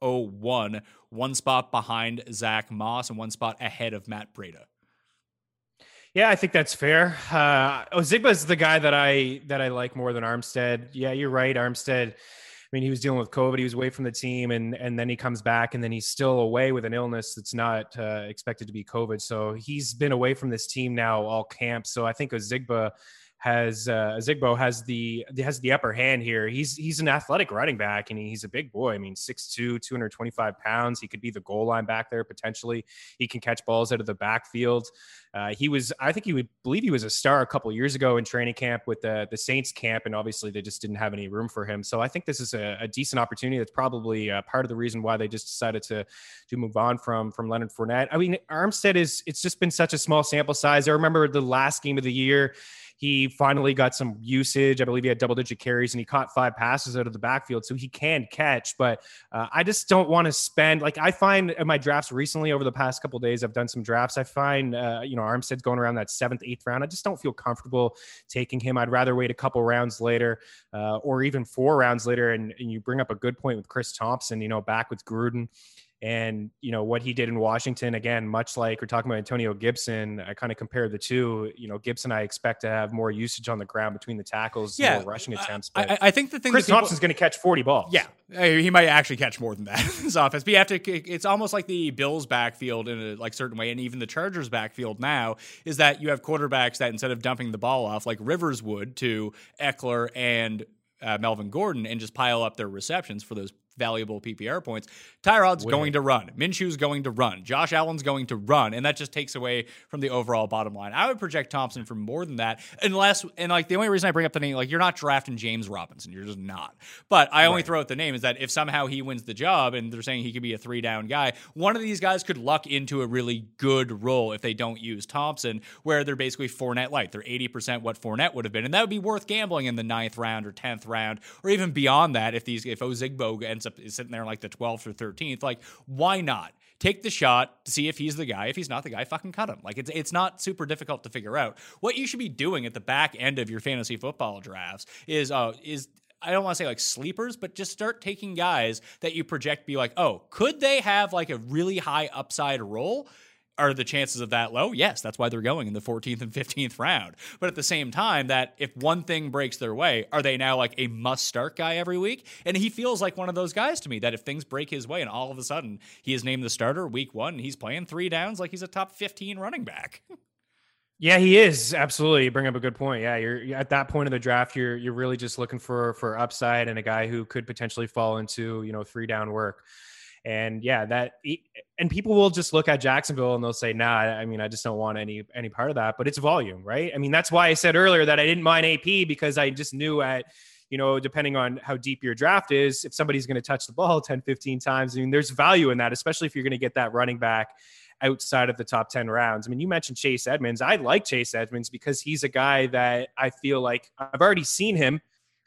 oh one, one spot behind Zach Moss and one spot ahead of Matt Breida. Yeah, I think that's fair. Uh, Ozigbo is the guy that I that I like more than Armstead. Yeah, you're right. Armstead, I mean, he was dealing with COVID. He was away from the team, and and then he comes back, and then he's still away with an illness that's not uh, expected to be COVID. So he's been away from this team now all camp. So I think Ozigbo has uh, Ozigbo has the has the upper hand here. He's he's an athletic running back, and he's a big boy. I mean, six foot two, two hundred twenty-five pounds. He could be the goal line back there potentially. He can catch balls out of the backfield. Uh, he was, I think he would believe he was a star a couple years ago in training camp with the, the Saints camp, and obviously they just didn't have any room for him. So I think this is a, a decent opportunity. That's probably uh, part of the reason why they just decided to to move on from from Leonard Fournette. I mean, Armstead is, it's just been such a small sample size. I remember the last game of the year, he finally got some usage. I believe he had double-digit carries, and he caught five passes out of the backfield, so he can catch. But uh, I just don't want to spend – like I find in my drafts recently over the past couple of days, I've done some drafts. I find, uh, you know, Armstead's going around that seventh, eighth round. I just don't feel comfortable taking him. I'd rather wait a couple rounds later uh, or even four rounds later. And, and you bring up a good point with Chris Thompson, you know, back with Gruden. And, you know, what he did in Washington, again, much like we're talking about Antonio Gibson, I kind of compare the two. You know, Gibson, I expect to have more usage on the ground between the tackles, yeah, more rushing attempts. But I, I think the thing Chris Thompson's going to catch forty balls. Yeah, he might actually catch more than that in his offense. But you have to, it's almost like the Bills backfield in a like certain way, and even the Chargers backfield now, is that you have quarterbacks that instead of dumping the ball off like Rivers would to Eckler and uh, Melvin Gordon and just pile up their receptions for those valuable P P R points. Tyrod's Wait. going to run. Minshew's going to run. Josh Allen's going to run. And that just takes away from the overall bottom line. I would project Thompson for more than that, unless, and like the only reason I bring up the name, like you're not drafting James Robinson. You're just not. But I only right. throw out the name is that if somehow he wins the job and they're saying he could be a three down guy, one of these guys could luck into a really good role if they don't use Thompson, where they're basically Fournette light. They're eighty percent what Fournette would have been. And that would be worth gambling in the ninth round or tenth round, or even beyond that if these, if Ozigbo ends up is sitting there like the twelfth or thirteenth, like why not take the shot to see if he's the guy? If he's not the guy, fucking cut him. Like it's it's not super difficult to figure out. What you should be doing at the back end of your fantasy football drafts is uh is I don't want to say like sleepers, but just start taking guys that you project be like, oh, could they have like a really high upside role? Are the chances of that low? Yes, that's why they're going in the fourteenth and fifteenth round. But at the same time, that if one thing breaks their way, are they now like a must-start guy every week? And he feels like one of those guys to me that if things break his way and all of a sudden he is named the starter week one, and he's playing three downs like he's a top fifteen running back. Yeah, he is. Absolutely. You bring up a good point. Yeah, you're at that point of the draft, you're you're really just looking for for upside and a guy who could potentially fall into, you know, three-down work. And yeah, that and people will just look at Jacksonville and they'll say, nah, I mean, I just don't want any any part of that. But it's volume, right? I mean, that's why I said earlier that I didn't mind A P, because I just knew at, you know, depending on how deep your draft is, if somebody's going to touch the ball ten, fifteen times, I mean, there's value in that, especially if you're going to get that running back outside of the top ten rounds. I mean, you mentioned Chase Edmonds. I like Chase Edmonds because he's a guy that I feel like I've already seen him.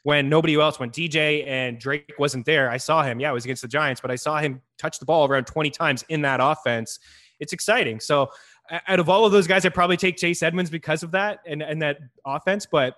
When nobody else, when D J and Drake wasn't there, I saw him. Yeah, it was against the Giants, but I saw him touch the ball around twenty times in that offense. It's exciting. So out of all of those guys, I probably take Chase Edmonds because of that and, and that offense. But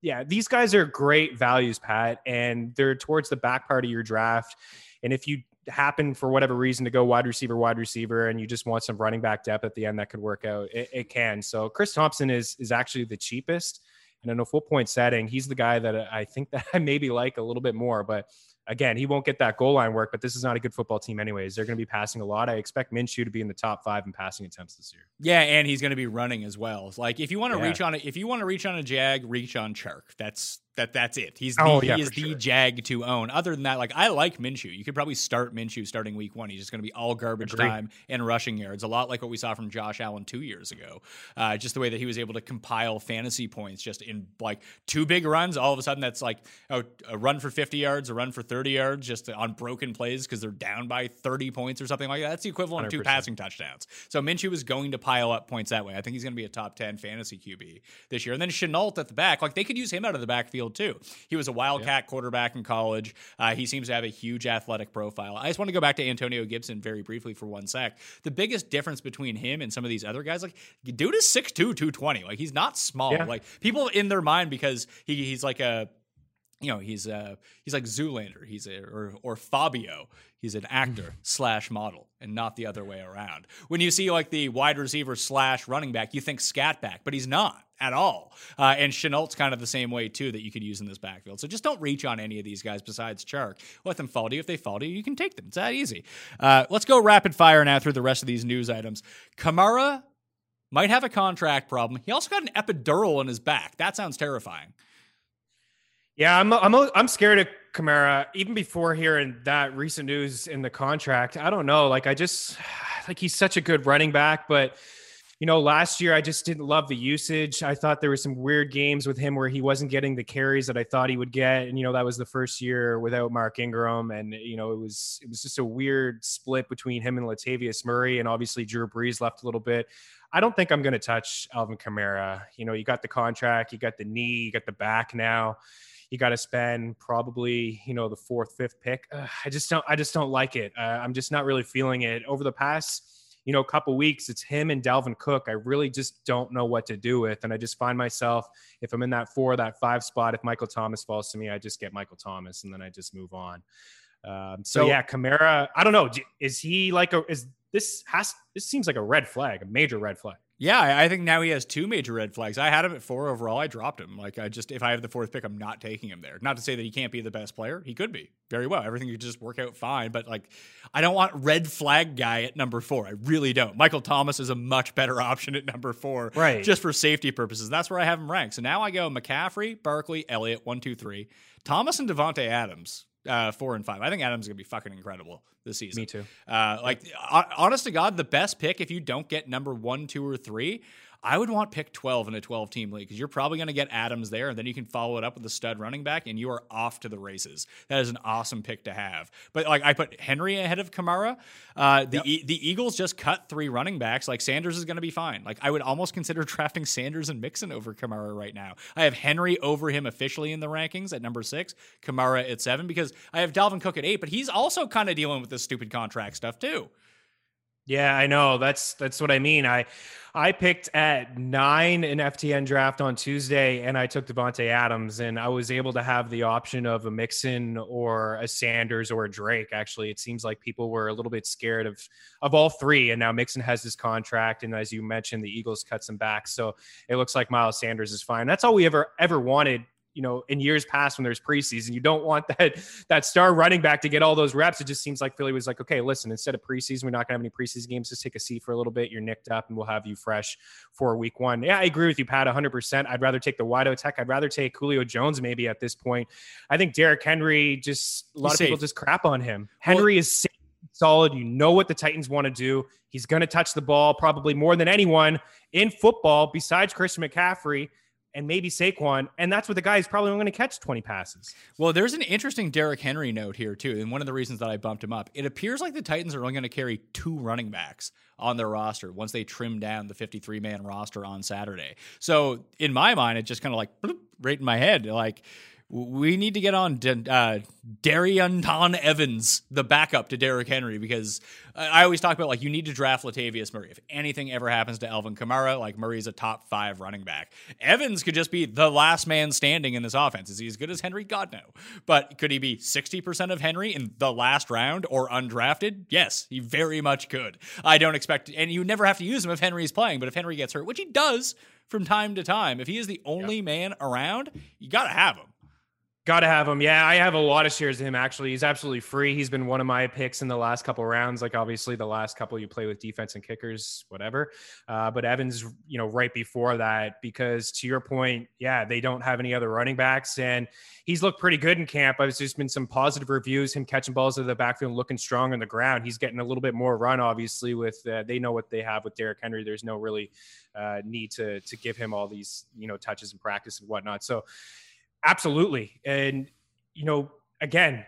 yeah, these guys are great values, Pat, and they're towards the back part of your draft. And if you happen for whatever reason to go wide receiver, wide receiver, and you just want some running back depth at the end that could work out, it, it can. So Chris Thompson is is actually the cheapest. And in a full point setting, he's the guy that I think that I maybe like a little bit more, but Again, he won't get that goal line work, but this is not a good football team anyways. They're going to be passing a lot. I expect Minshew to be in the top five in passing attempts this year. Yeah, and he's going to be running as well. Like if you want to yeah. reach on it, if you want to reach on a jag, reach on Chark. That's that. That's it. He's the, oh, yeah, he is sure. the jag to own. Other than that, like I like Minshew. You could probably start Minshew starting week one. He's just going to be all garbage Agreed. time and rushing yards. A lot like what we saw from Josh Allen two years ago. Uh, just the way that he was able to compile fantasy points just in like two big runs. All of a sudden, that's like a, a run for fifty yards, a run for thirty yards just on broken plays because they're down by thirty points or something like that. That's the equivalent one hundred percent of two passing touchdowns. So Minshew is going to pile up points that way. I think he's going to be a top ten fantasy Q B this year. And then Shenault at the back, like they could use him out of the backfield too. He was a Wildcat yeah. quarterback in college. Uh, he seems to have a huge athletic profile. I just want to go back to Antonio Gibson very briefly for one sec. The biggest difference between him and some of these other guys, like dude is six two, two twenty. Like he's not small. Yeah. Like people in their mind because he, he's like a, you know, he's uh he's like Zoolander. He's a or or Fabio. He's an actor slash model and not the other way around. When you see like the wide receiver slash running back, you think scat back, but he's not at all. Uh, and Chenault's kind of the same way too that you could use in this backfield. So just don't reach on any of these guys besides Chark. Let them fall to you. If they fall to you, you can take them. It's that easy. Uh, let's go rapid fire now through the rest of these news items. Kamara might have a contract problem. He also got an epidural in his back. That sounds terrifying. Yeah, I'm I'm I'm scared of Kamara even before hearing that recent news in the contract. I don't know, like I just like he's such a good running back, but you know, last year I just didn't love the usage. I thought there were some weird games with him where he wasn't getting the carries that I thought he would get, and you know, that was the first year without Mark Ingram, and you know, it was it was just a weird split between him and Latavius Murray, and obviously Drew Brees left a little bit. I don't think I'm going to touch Alvin Kamara. You know, you got the contract, you got the knee, you got the back now. You got to spend probably, you know, the fourth, fifth pick. Uh, I just don't, I just don't like it. Uh, I'm just not really feeling it over the past, you know, couple weeks. It's him and Dalvin Cook. I really just don't know what to do with. And I just find myself, if I'm in that four, that five spot, if Michael Thomas falls to me, I just get Michael Thomas and then I just move on. Um, so, so yeah, Kamara, I don't know. Is he like a, is this has, this seems like a red flag, a major red flag. Yeah, I think now he has two major red flags. I had him at four overall. I dropped him. Like, I just, if I have the fourth pick, I'm not taking him there. Not to say that he can't be the best player. He could be very well. Everything could just work out fine. But, like, I don't want red flag guy at number four. I really don't. Michael Thomas is a much better option at number four. Right. Just for safety purposes. That's where I have him ranked. So now I go McCaffrey, Barkley, Elliott, one, two, three. Thomas and Devontae Adams. Uh, four and five. I think Adams is going to be fucking incredible this season. Me too. Uh, like, honest to God, the best pick, if you don't get number one, two, or three, I would want pick twelve in a twelve-team league because you're probably going to get Adams there, and then you can follow it up with a stud running back, and you are off to the races. That is an awesome pick to have. But, like, I put Henry ahead of Kamara. Uh, the yep. e- the Eagles just cut three running backs. Like, Sanders is going to be fine. Like, I would almost consider drafting Sanders and Mixon over Kamara right now. I have Henry over him officially in the rankings at number six, Kamara at seven, because I have Dalvin Cook at eight, but he's also kind of dealing with this stupid contract stuff too. Yeah, I know. That's that's what I mean. I I picked at nine in F T N draft on Tuesday, and I took Devontae Adams, and I was able to have the option of a Mixon or a Sanders or a Drake. Actually, it seems like people were a little bit scared of of all three, and now Mixon has this contract, and as you mentioned, the Eagles cut some back, so it looks like Miles Sanders is fine. That's all we ever ever wanted. You know, in years past when there's preseason, you don't want that that star running back to get all those reps. It just seems like Philly was like, okay, listen, instead of preseason, we're not going to have any preseason games. Just take a seat for a little bit. You're nicked up, and we'll have you fresh for week one. Yeah, I agree with you, Pat, one hundred percent. I'd rather take the wideout tech. I'd rather take Julio Jones maybe at this point. I think Derrick Henry, just a lot He's of safe. people just crap on him. Henry well, is safe, solid. You know what the Titans want to do. He's going to touch the ball probably more than anyone in football besides Christian McCaffrey and maybe Saquon, and that's what the guy is probably going to catch twenty passes. Well, there's an interesting Derrick Henry note here, too, and one of the reasons that I bumped him up. It appears like the Titans are only going to carry two running backs on their roster once they trim down the fifty-three man roster on Saturday. So, in my mind, it just kind of like, bloop, right in my head, like, we need to get on uh, Darrionton Evans, the backup to Derrick Henry, because I always talk about, like, you need to draft Latavius Murray. If anything ever happens to Alvin Kamara, like, Murray's a top five running back. Evans could just be the last man standing in this offense. Is he as good as Henry? God, no. But could he be sixty percent of Henry in the last round or undrafted? Yes, he very much could. I don't expect, and you never have to use him if Henry's playing, but if Henry gets hurt, which he does from time to time, if he is the only yep. man around, you got to have him. Got to have him. Yeah, I have a lot of shares of him, actually. He's absolutely free. He's been one of my picks in the last couple of rounds. Like, obviously, the last couple you play with defense and kickers, whatever. Uh, but Evans, you know, right before that, because to your point, yeah, they don't have any other running backs. And he's looked pretty good in camp. There's just been some positive reviews, him catching balls out of the backfield, looking strong on the ground. He's getting a little bit more run, obviously, with uh, they know what they have with Derrick Henry. There's no really uh, need to to give him all these, you know, touches and practice and whatnot. So, absolutely. And, you know, again,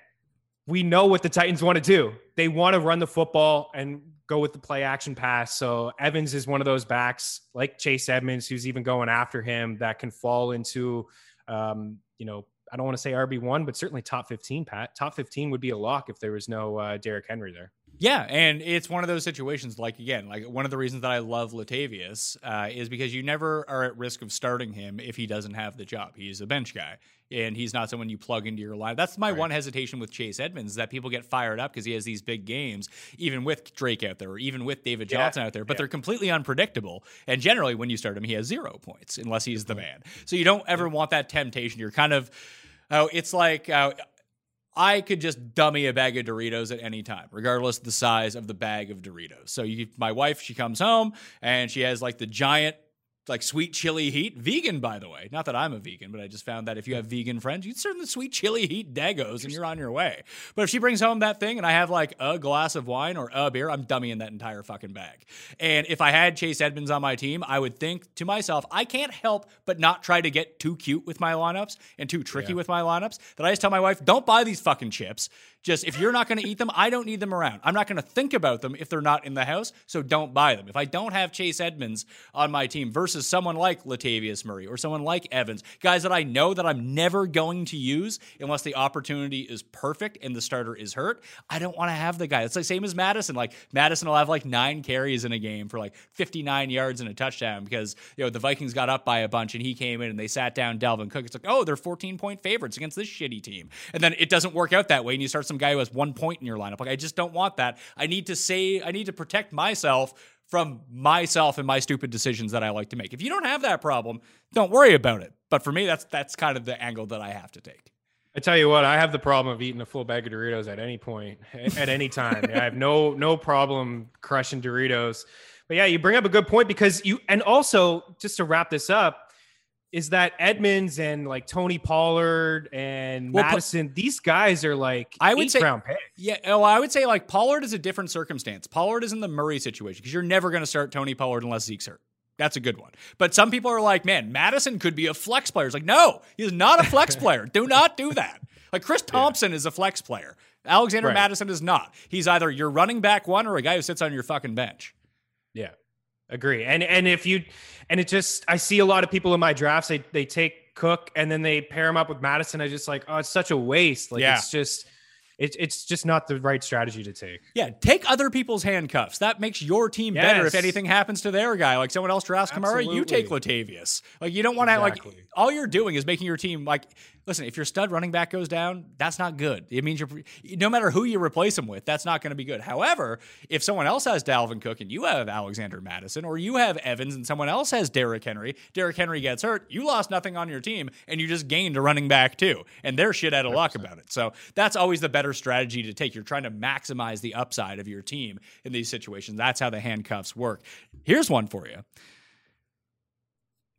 we know what the Titans want to do. They want to run the football and go with the play action pass. So Evans is one of those backs like Chase Edmonds, who's even going after him, that can fall into, um, you know, I don't want to say R B one, but certainly top fifteen, Pat. Top fifteen would be a lock if there was no uh, Derrick Henry there. Yeah, and it's one of those situations, like, again, like one of the reasons that I love Latavius uh, is because you never are at risk of starting him if he doesn't have the job. He's a bench guy, and he's not someone you plug into your line. That's my right. one hesitation with Chase Edmonds, that people get fired up because he has these big games, even with Drake out there, or even with David yeah. Johnson out there, but yeah. they're completely unpredictable. And generally, when you start him, he has zero points, unless he's the man. So you don't ever yeah. want that temptation. You're kind of, oh, it's like... Uh, I could just dummy a bag of Doritos at any time, regardless of the size of the bag of Doritos. So you, my wife, she comes home and she has like the giant, like sweet chili heat, vegan, by the way. Not that I'm a vegan, but I just found that if you have vegan friends, you can serve the sweet chili heat Dagos and you're on your way. But if she brings home that thing and I have like a glass of wine or a beer, I'm dummying that entire fucking bag. And if I had Chase Edmonds on my team, I would think to myself, I can't help but not try to get too cute with my lineups and too tricky yeah. with my lineups, that I just tell my wife, don't buy these fucking chips. Just if you're not going to eat them, I don't need them around. I'm not going to think about them if they're not in the house, so don't buy them. If I don't have Chase Edmonds on my team versus someone like Latavius Murray or someone like Evans, guys that I know that I'm never going to use unless the opportunity is perfect and the starter is hurt, I don't want to have the guy. It's the same as Madison. Like Madison will have like nine carries in a game for like fifty-nine yards and a touchdown because, you know, the Vikings got up by a bunch and he came in and they sat down Dalvin Cook. It's like, oh, they're fourteen-point favorites against this shitty team. And then it doesn't work out that way and you start some guy who has one point in your lineup. Like, I just don't want that. I need to say, I need to protect myself from myself and my stupid decisions that I like to make. If you don't have that problem, don't worry about it. But for me, that's, that's kind of the angle that I have to take. I tell you what, I have the problem of eating a full bag of Doritos at any point, at any time. I have no, no problem crushing Doritos, but yeah, you bring up a good point because you, and also just to wrap this up, is that Edmonds and like Tony Pollard and well, Madison, these guys are like I would eight say, round picks. Yeah. Well, I would say like Pollard is a different circumstance. Pollard is in the Murray situation because you're never going to start Tony Pollard unless Zeke's hurt. That's a good one. But some people are like, man, Madison could be a flex player. It's like, no, he's not a flex player. Do not do that. Like Chris Thompson yeah. is a flex player. Alexander right. Madison is not. He's either your running back one or a guy who sits on your fucking bench. Yeah. Agree. And and if you and it just I see a lot of people in my drafts, they they take Cook and then they pair him up with Madison. I just like, oh, it's such a waste. Like yeah. it's just It, it's just not the right strategy to take. Yeah, take other people's handcuffs. That makes your team yes. better if anything happens to their guy. Like someone else drafts Kamara, you take Latavius. Like you don't want to exactly. like all you're doing is making your team like listen, if your stud running back goes down, that's not good. It means you're no matter who you replace him with, that's not going to be good. However, if someone else has Dalvin Cook and you have Alexander Madison or you have Evans and someone else has Derrick Henry, Derrick Henry gets hurt, you lost nothing on your team and you just gained a running back too. And they're shit out of luck about it. So that's always the better strategy to take. You're trying to maximize the upside of your team in these situations. That's how the handcuffs work. Here's one for you.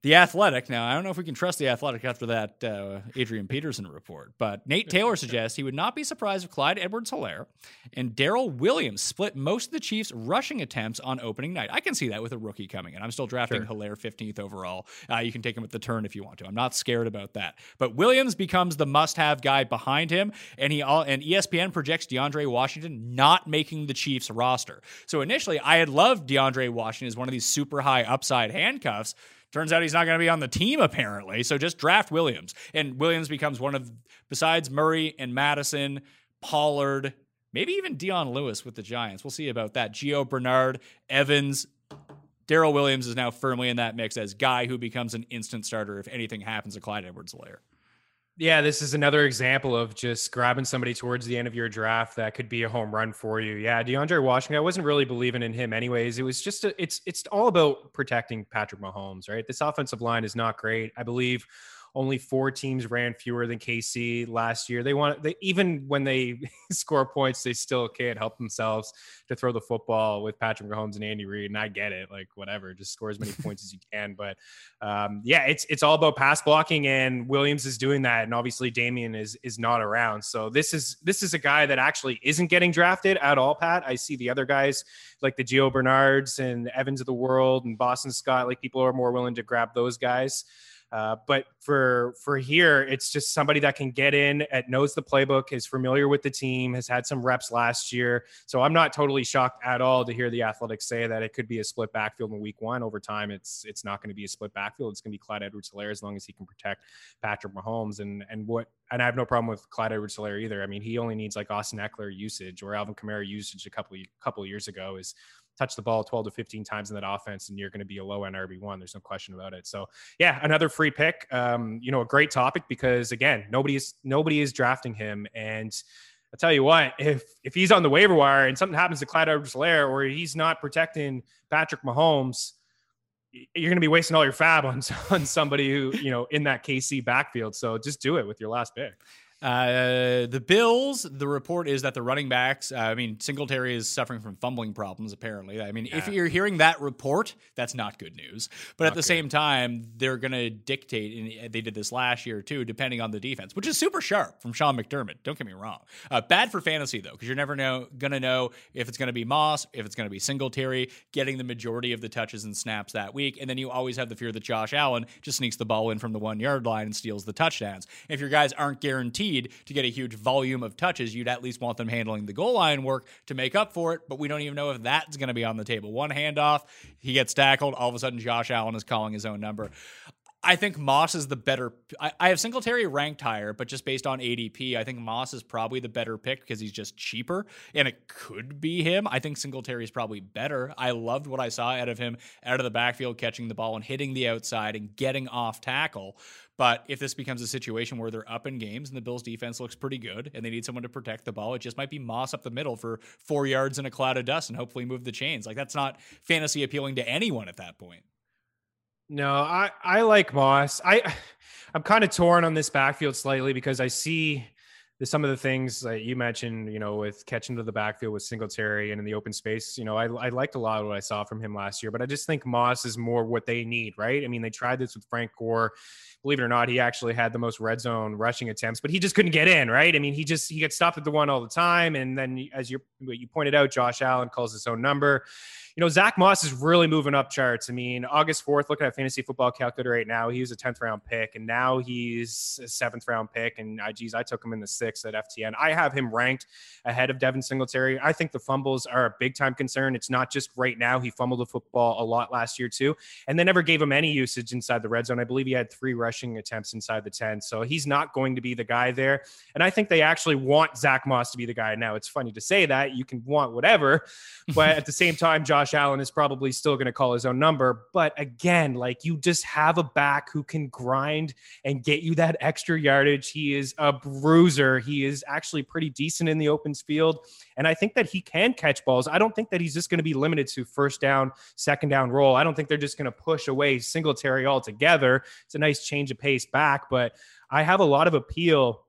The Athletic. Now, I don't know if we can trust The Athletic after that uh, Adrian Peterson report, but Nate Taylor suggests he would not be surprised if Clyde Edwards-Helaire and Darrell Williams split most of the Chiefs' rushing attempts on opening night. I can see that with a rookie coming in. I'm still drafting sure. Helaire fifteenth overall. Uh, you can take him at the turn if you want to. I'm not scared about that. But Williams becomes the must-have guy behind him, and he all, and E S P N projects DeAndre Washington not making the Chiefs' roster. So initially, I had loved DeAndre Washington as one of these super high upside handcuffs. Turns out he's not going to be on the team, apparently. So just draft Williams. And Williams becomes one of, besides Murray and Madison, Pollard, maybe even Dion Lewis with the Giants. We'll see about that. Gio Bernard, Evans, Darrell Williams is now firmly in that mix as guy who becomes an instant starter if anything happens to Clyde Edwards-Helaire. Yeah, this is another example of just grabbing somebody towards the end of your draft that could be a home run for you. Yeah, DeAndre Washington, I wasn't really believing in him anyways. It was just, a, it's it's all about protecting Patrick Mahomes, right? This offensive line is not great. I believe Only four teams ran fewer than K C last year. They want they even when they score points, they still can't help themselves to throw the football with Patrick Mahomes and Andy Reid. And I get it, like whatever, just score as many points as you can. But um, yeah, it's it's all about pass blocking, and Williams is doing that, and obviously Damien is is not around. So this is this is a guy that actually isn't getting drafted at all, Pat. I see the other guys like the Gio Bernards and Evans of the world and Boston Scott, like people are more willing to grab those guys. Uh, but for for here, it's just somebody that can get in, at knows the playbook, is familiar with the team, has had some reps last year. So I'm not totally shocked at all to hear the Athletics say that it could be a split backfield in week one. Over time, it's it's not going to be a split backfield. It's going to be Clyde Edwards-Helaire as long as he can protect Patrick Mahomes. And and what and I have no problem with Clyde Edwards-Helaire either. I mean, he only needs like Austin Eckler usage or Alvin Kamara usage a couple couple years ago is touch the ball twelve to fifteen times in that offense, and you're going to be a low-end R B one. There's no question about it. So, yeah, another free pick. Um, you know, a great topic because, again, nobody is nobody is drafting him. And I'll tell you what, if if he's on the waiver wire and something happens to Clyde Edwards-Helaire or he's not protecting Patrick Mahomes, you're going to be wasting all your fab on, on somebody who, you know, in that K C backfield. So just do it with your last pick. Uh, the Bills, the report is that the running backs, uh, I mean, Singletary is suffering from fumbling problems, apparently. I mean, yeah. If you're hearing that report, that's not good news. But not at the good. same time, they're going to dictate, and they did this last year too, depending on the defense, which is super sharp from Sean McDermott. Don't get me wrong. Uh, bad for fantasy, though, because you're never know, going to know if it's going to be Moss, if it's going to be Singletary, getting the majority of the touches and snaps that week. And then you always have the fear that Josh Allen just sneaks the ball in from the one-yard line and steals the touchdowns. If your guys aren't guaranteed to get a huge volume of touches, you'd at least want them handling the goal line work to make up for it, but we don't even know if that's going to be on the table. One handoff, he gets tackled, all of a sudden Josh Allen is calling his own number. I think Moss is the better I, I have Singletary ranked higher, but just based on A D P, I think Moss is probably the better pick because he's just cheaper, and it could be him. I think Singletary is probably better. I loved what I saw out of him out of the backfield, catching the ball and hitting the outside and getting off tackle. But if this becomes a situation where they're up in games and the Bills defense looks pretty good and they need someone to protect the ball, it just might be Moss up the middle for four yards in a cloud of dust and hopefully move the chains. Like, that's not fantasy appealing to anyone at that point. No, I, I like Moss. I, I'm kind of torn on this backfield slightly because I see some of the things that you mentioned, you know, with catching to the backfield with Singletary and in the open space. You know, I, I liked a lot of what I saw from him last year, but I just think Moss is more what they need, right? I mean, they tried this with Frank Gore. Believe it or not, he actually had the most red zone rushing attempts, but he just couldn't get in, right? I mean, he just he gets stopped at the one all the time, and then as you you pointed out, Josh Allen calls his own number. You know, Zach Moss is really moving up charts. I mean, August fourth, looking at Fantasy Football Calculator right now, he was a tenth round pick, and now he's a seventh round pick, and I, geez, I took him in the sixth at F T N. I have him ranked ahead of Devin Singletary. I think the fumbles are a big-time concern. It's not just right now. He fumbled the football a lot last year, too, and they never gave him any usage inside the red zone. I believe he had three rushing attempts inside the ten, so he's not going to be the guy there, and I think they actually want Zach Moss to be the guy. Now, it's funny to say that. You can want whatever, but at the same time, Josh Allen is probably still going to call his own number. But again, like, you just have a back who can grind and get you that extra yardage. He is a bruiser. He is actually pretty decent in the open field. And I think that he can catch balls. I don't think that he's just going to be limited to first down, second down roll. I don't think they're just going to push away Singletary altogether. It's a nice change of pace back, but I have a lot of appeal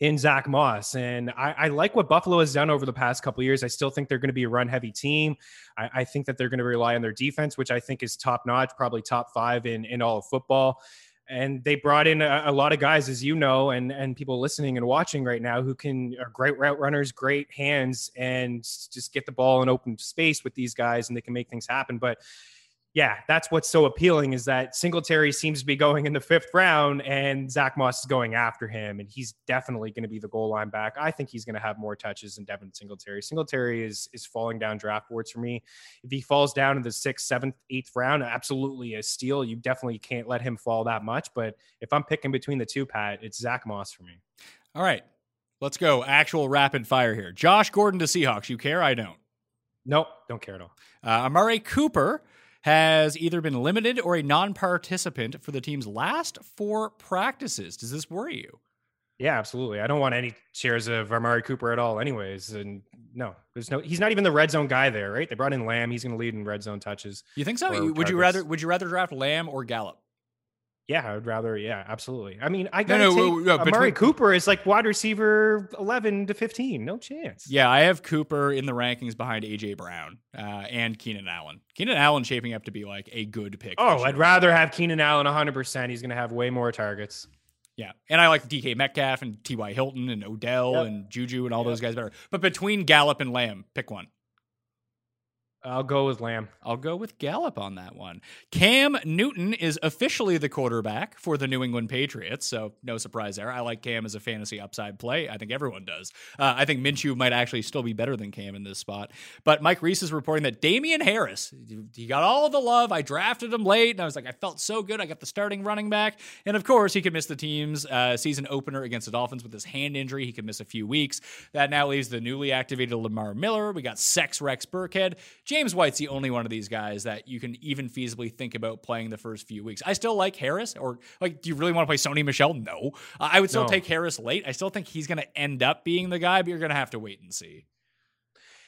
in Zach Moss. And I, I like what Buffalo has done over the past couple of years. I still think they're going to be a run heavy team. I, I think that they're going to rely on their defense, which I think is top notch, probably top five in, in all of football. And they brought in a, a lot of guys, as you know, and, and people listening and watching right now who can are great route runners, great hands, and just get the ball in open space with these guys, and they can make things happen. But yeah, that's what's so appealing, is that Singletary seems to be going in the fifth round and Zach Moss is going after him, and he's definitely going to be the goal line back. I think he's going to have more touches than Devin Singletary. Singletary is is falling down draft boards for me. If he falls down in the sixth, seventh, eighth round, absolutely a steal. You definitely can't let him fall that much. But if I'm picking between the two, Pat, it's Zach Moss for me. All right, let's go. Actual rapid fire here. Josh Gordon to Seahawks. You care? I don't. Nope, don't care at all. Uh, Amari Cooper has either been limited or a non-participant for the team's last four practices. Does this worry you? Yeah, absolutely. I don't want any shares of Amari Cooper at all anyways. And no, there's no, he's not even the red zone guy there, right? They brought in Lamb. He's going to lead in red zone touches. You think so? Would targets. you rather, would you rather draft Lamb or Gallup? Yeah, I would rather. Yeah, absolutely. I mean, I got to no, no, take no, no, Amari Cooper is like wide receiver eleven to fifteen. No chance. Yeah, I have Cooper in the rankings behind A J Brown uh, and Keenan Allen. Keenan Allen shaping up to be like a good pick. Oh, I'd rather have Keenan Allen one hundred percent. He's going to have way more targets. Yeah, and I like D K Metcalf and T Y Hilton and Odell yep. and Juju and all yep. those guys better. But between Gallup and Lamb, pick one. I'll go with Lamb. I'll go with Gallup on that one. Cam Newton is officially the quarterback for the New England Patriots, so no surprise there. I like Cam as a fantasy upside play. I think everyone does. Uh, I think Minshew might actually still be better than Cam in this spot. But Mike Reese is reporting that Damian Harris, he got all the love. I drafted him late, and I was like, I felt so good. I got the starting running back. And, of course, he could miss the team's uh, season opener against the Dolphins with his hand injury. He could miss a few weeks. That now leaves the newly activated Lamar Miller. We got Sex Rex Burkhead. James White's the only one of these guys that you can even feasibly think about playing the first few weeks. I still like Harris, or like, do you really want to play Sony Michel? No, uh, I would still no. take Harris late. I still think he's going to end up being the guy, but you're going to have to wait and see.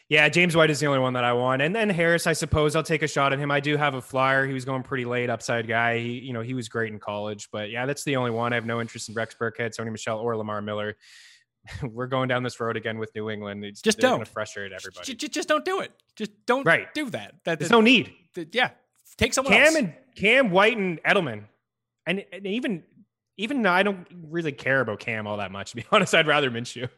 Yeah, James White is the only one that I want. And then Harris, I suppose I'll take a shot at him. I do have a flyer. He was going pretty late, upside guy. He, you know, he was great in college, but yeah, that's the only one. I have no interest in Rex Burkhead, Sony Michel, or Lamar Miller. We're going down this road again with New England. It's, just don't frustrate everybody. Just, just don't do it. Just don't right. do that. that There's that, no need. That, yeah. Take someone Cam else. And, Cam, White, and Edelman. And, and even, even I don't really care about Cam all that much. To be honest, I'd rather Minshew.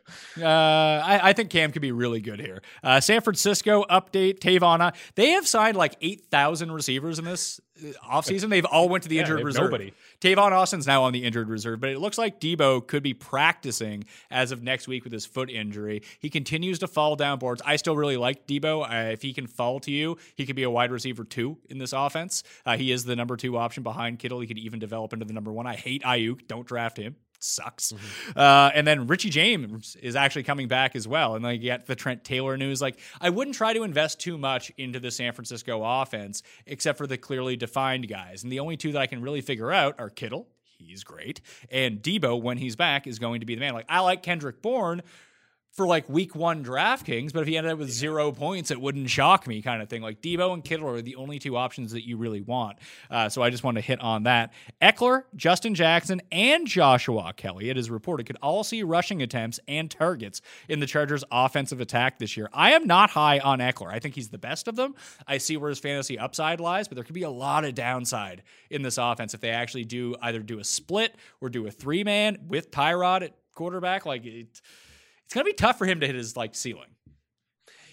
Uh, I, I think Cam could be really good here. Uh, San Francisco update, Tavon. They have signed like eight thousand receivers in this offseason. They've all went to the yeah, injured reserve. Nobody. Tavon Austin's now on the injured reserve, but it looks like Debo could be practicing as of next week with his foot injury. He continues to fall down boards. I still really like Debo. Uh, if he can fall to you, he could be a wide receiver two in this offense. Uh, he is the number two option behind Kittle. He could even develop into the number one. I hate Ayuk. Don't draft him. Sucks. Mm-hmm. Uh, and then Richie James is actually coming back as well. And like you got the Trent Taylor news. Like, I wouldn't try to invest too much into the San Francisco offense, except for the clearly defined guys. And the only two that I can really figure out are Kittle. He's great. And Debo, when he's back, is going to be the man. Like, I like Kendrick Bourne for like week one DraftKings, but if he ended up with zero points, it wouldn't shock me, kind of thing. Like Debo and Kittle are the only two options that you really want. Uh, so I just wanted to hit on that. Eckler, Justin Jackson, and Joshua Kelly, it is reported, could all see rushing attempts and targets in the Chargers' offensive attack this year. I am not high on Eckler. I think he's the best of them. I see where his fantasy upside lies, but there could be a lot of downside in this offense if they actually do either do a split or do a three-man with Tyrod at quarterback. Like, it's... It's going to be tough for him to hit his like ceiling.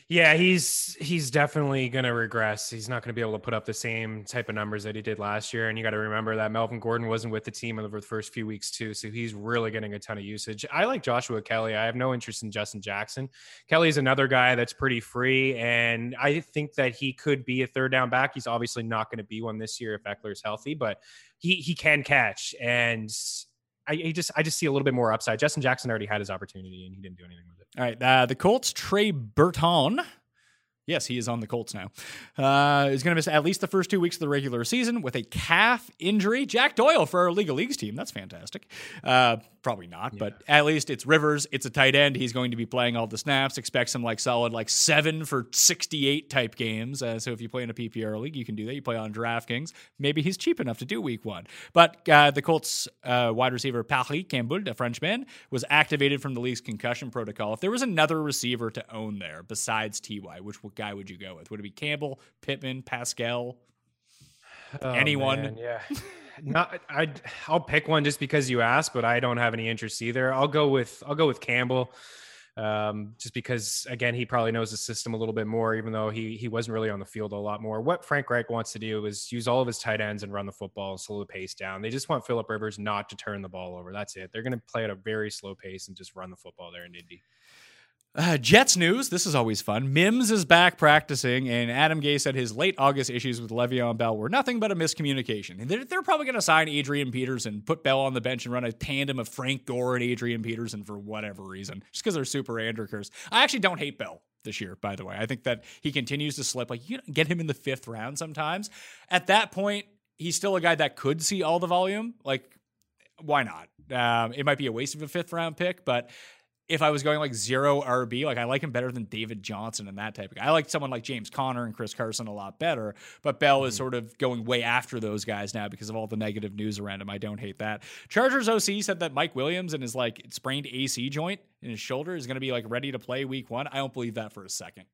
Yeah, he's he's definitely going to regress. He's not going to be able to put up the same type of numbers that he did last year. And you got to remember that Melvin Gordon wasn't with the team over the first few weeks too. So he's really getting a ton of usage. I like Joshua Kelly. I have no interest in Justin Jackson. Kelly's another guy that's pretty free. And I think that he could be a third down back. He's obviously not going to be one this year if Eckler's healthy, but he he can catch. And I, I just I just see a little bit more upside. Justin Jackson already had his opportunity, and he didn't do anything with it. All right. Uh, the Colts, Trey Burton. Yes, he is on the Colts now. Uh, he's going to miss at least the first two weeks of the regular season with a calf injury. Jack Doyle for our League of Leagues team. That's fantastic. Uh, probably not, yeah. But at least it's Rivers. It's a tight end. He's going to be playing all the snaps. Expect some like solid like seven for sixty-eight type games. Uh, so if you play in a P P R league, you can do that. You play on DraftKings. Maybe he's cheap enough to do week one. But uh, the Colts uh, wide receiver Paris Campbell, the Frenchman, was activated from the league's concussion protocol. If there was another receiver to own there besides T Y, which will guy would you go with? Would it be Campbell, Pittman, Pascal, oh, anyone? Man, yeah, not I. I'll pick one just because you asked, but I don't have any interest either. I'll go with I'll go with Campbell, um, just because again he probably knows the system a little bit more, even though he he wasn't really on the field a lot more. What Frank Reich wants to do is use all of his tight ends and run the football and slow the pace down. They just want Phillip Rivers not to turn the ball over. That's it. They're going to play at a very slow pace and just run the football there in Indy. Uh, Jets news. This is always fun. Mims is back practicing, and Adam Gase said his late August issues with Le'Veon Bell were nothing but a miscommunication. They're, they're probably going to sign Adrian Peterson, put Bell on the bench, and run a tandem of Frank Gore and Adrian Peterson for whatever reason, just because they're super Andrew cursed. I actually don't hate Bell this year, by the way. I think that he continues to slip. Like, you get him in the fifth round sometimes. At that point, he's still a guy that could see all the volume. Like, why not? Um, it might be a waste of a fifth round pick, but if I was going like zero R B, like I like him better than David Johnson and that type of guy. I like someone like James Conner and Chris Carson a lot better, but Bell is sort of going way after those guys now because of all the negative news around him. I don't hate that. Chargers O C said that Mike Williams and his like sprained A C joint in his shoulder is going to be like ready to play week one. I don't believe that for a second.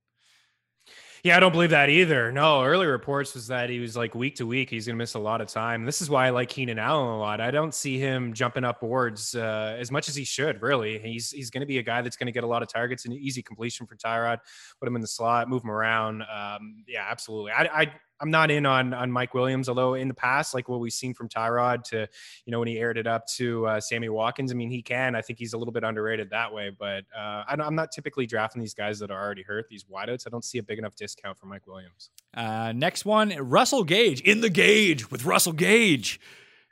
Yeah, I don't believe that either. No, early reports was that he was like week to week, he's going to miss a lot of time. This is why I like Keenan Allen a lot. I don't see him jumping up boards uh, as much as he should, really. He's he's going to be a guy that's going to get a lot of targets and easy completion for Tyrod. Put him in the slot, move him around. Um, yeah, absolutely. I, I, I'm not in on on Mike Williams, although in the past, like what we've seen from Tyrod to, you know, when he aired it up to uh, Sammy Watkins, I mean, he can. I think he's a little bit underrated that way, but uh, I'm not typically drafting these guys that are already hurt, these wideouts. I don't see a big enough discount for Mike Williams. Uh, next one, Russell Gage, in the Gage with Russell Gage.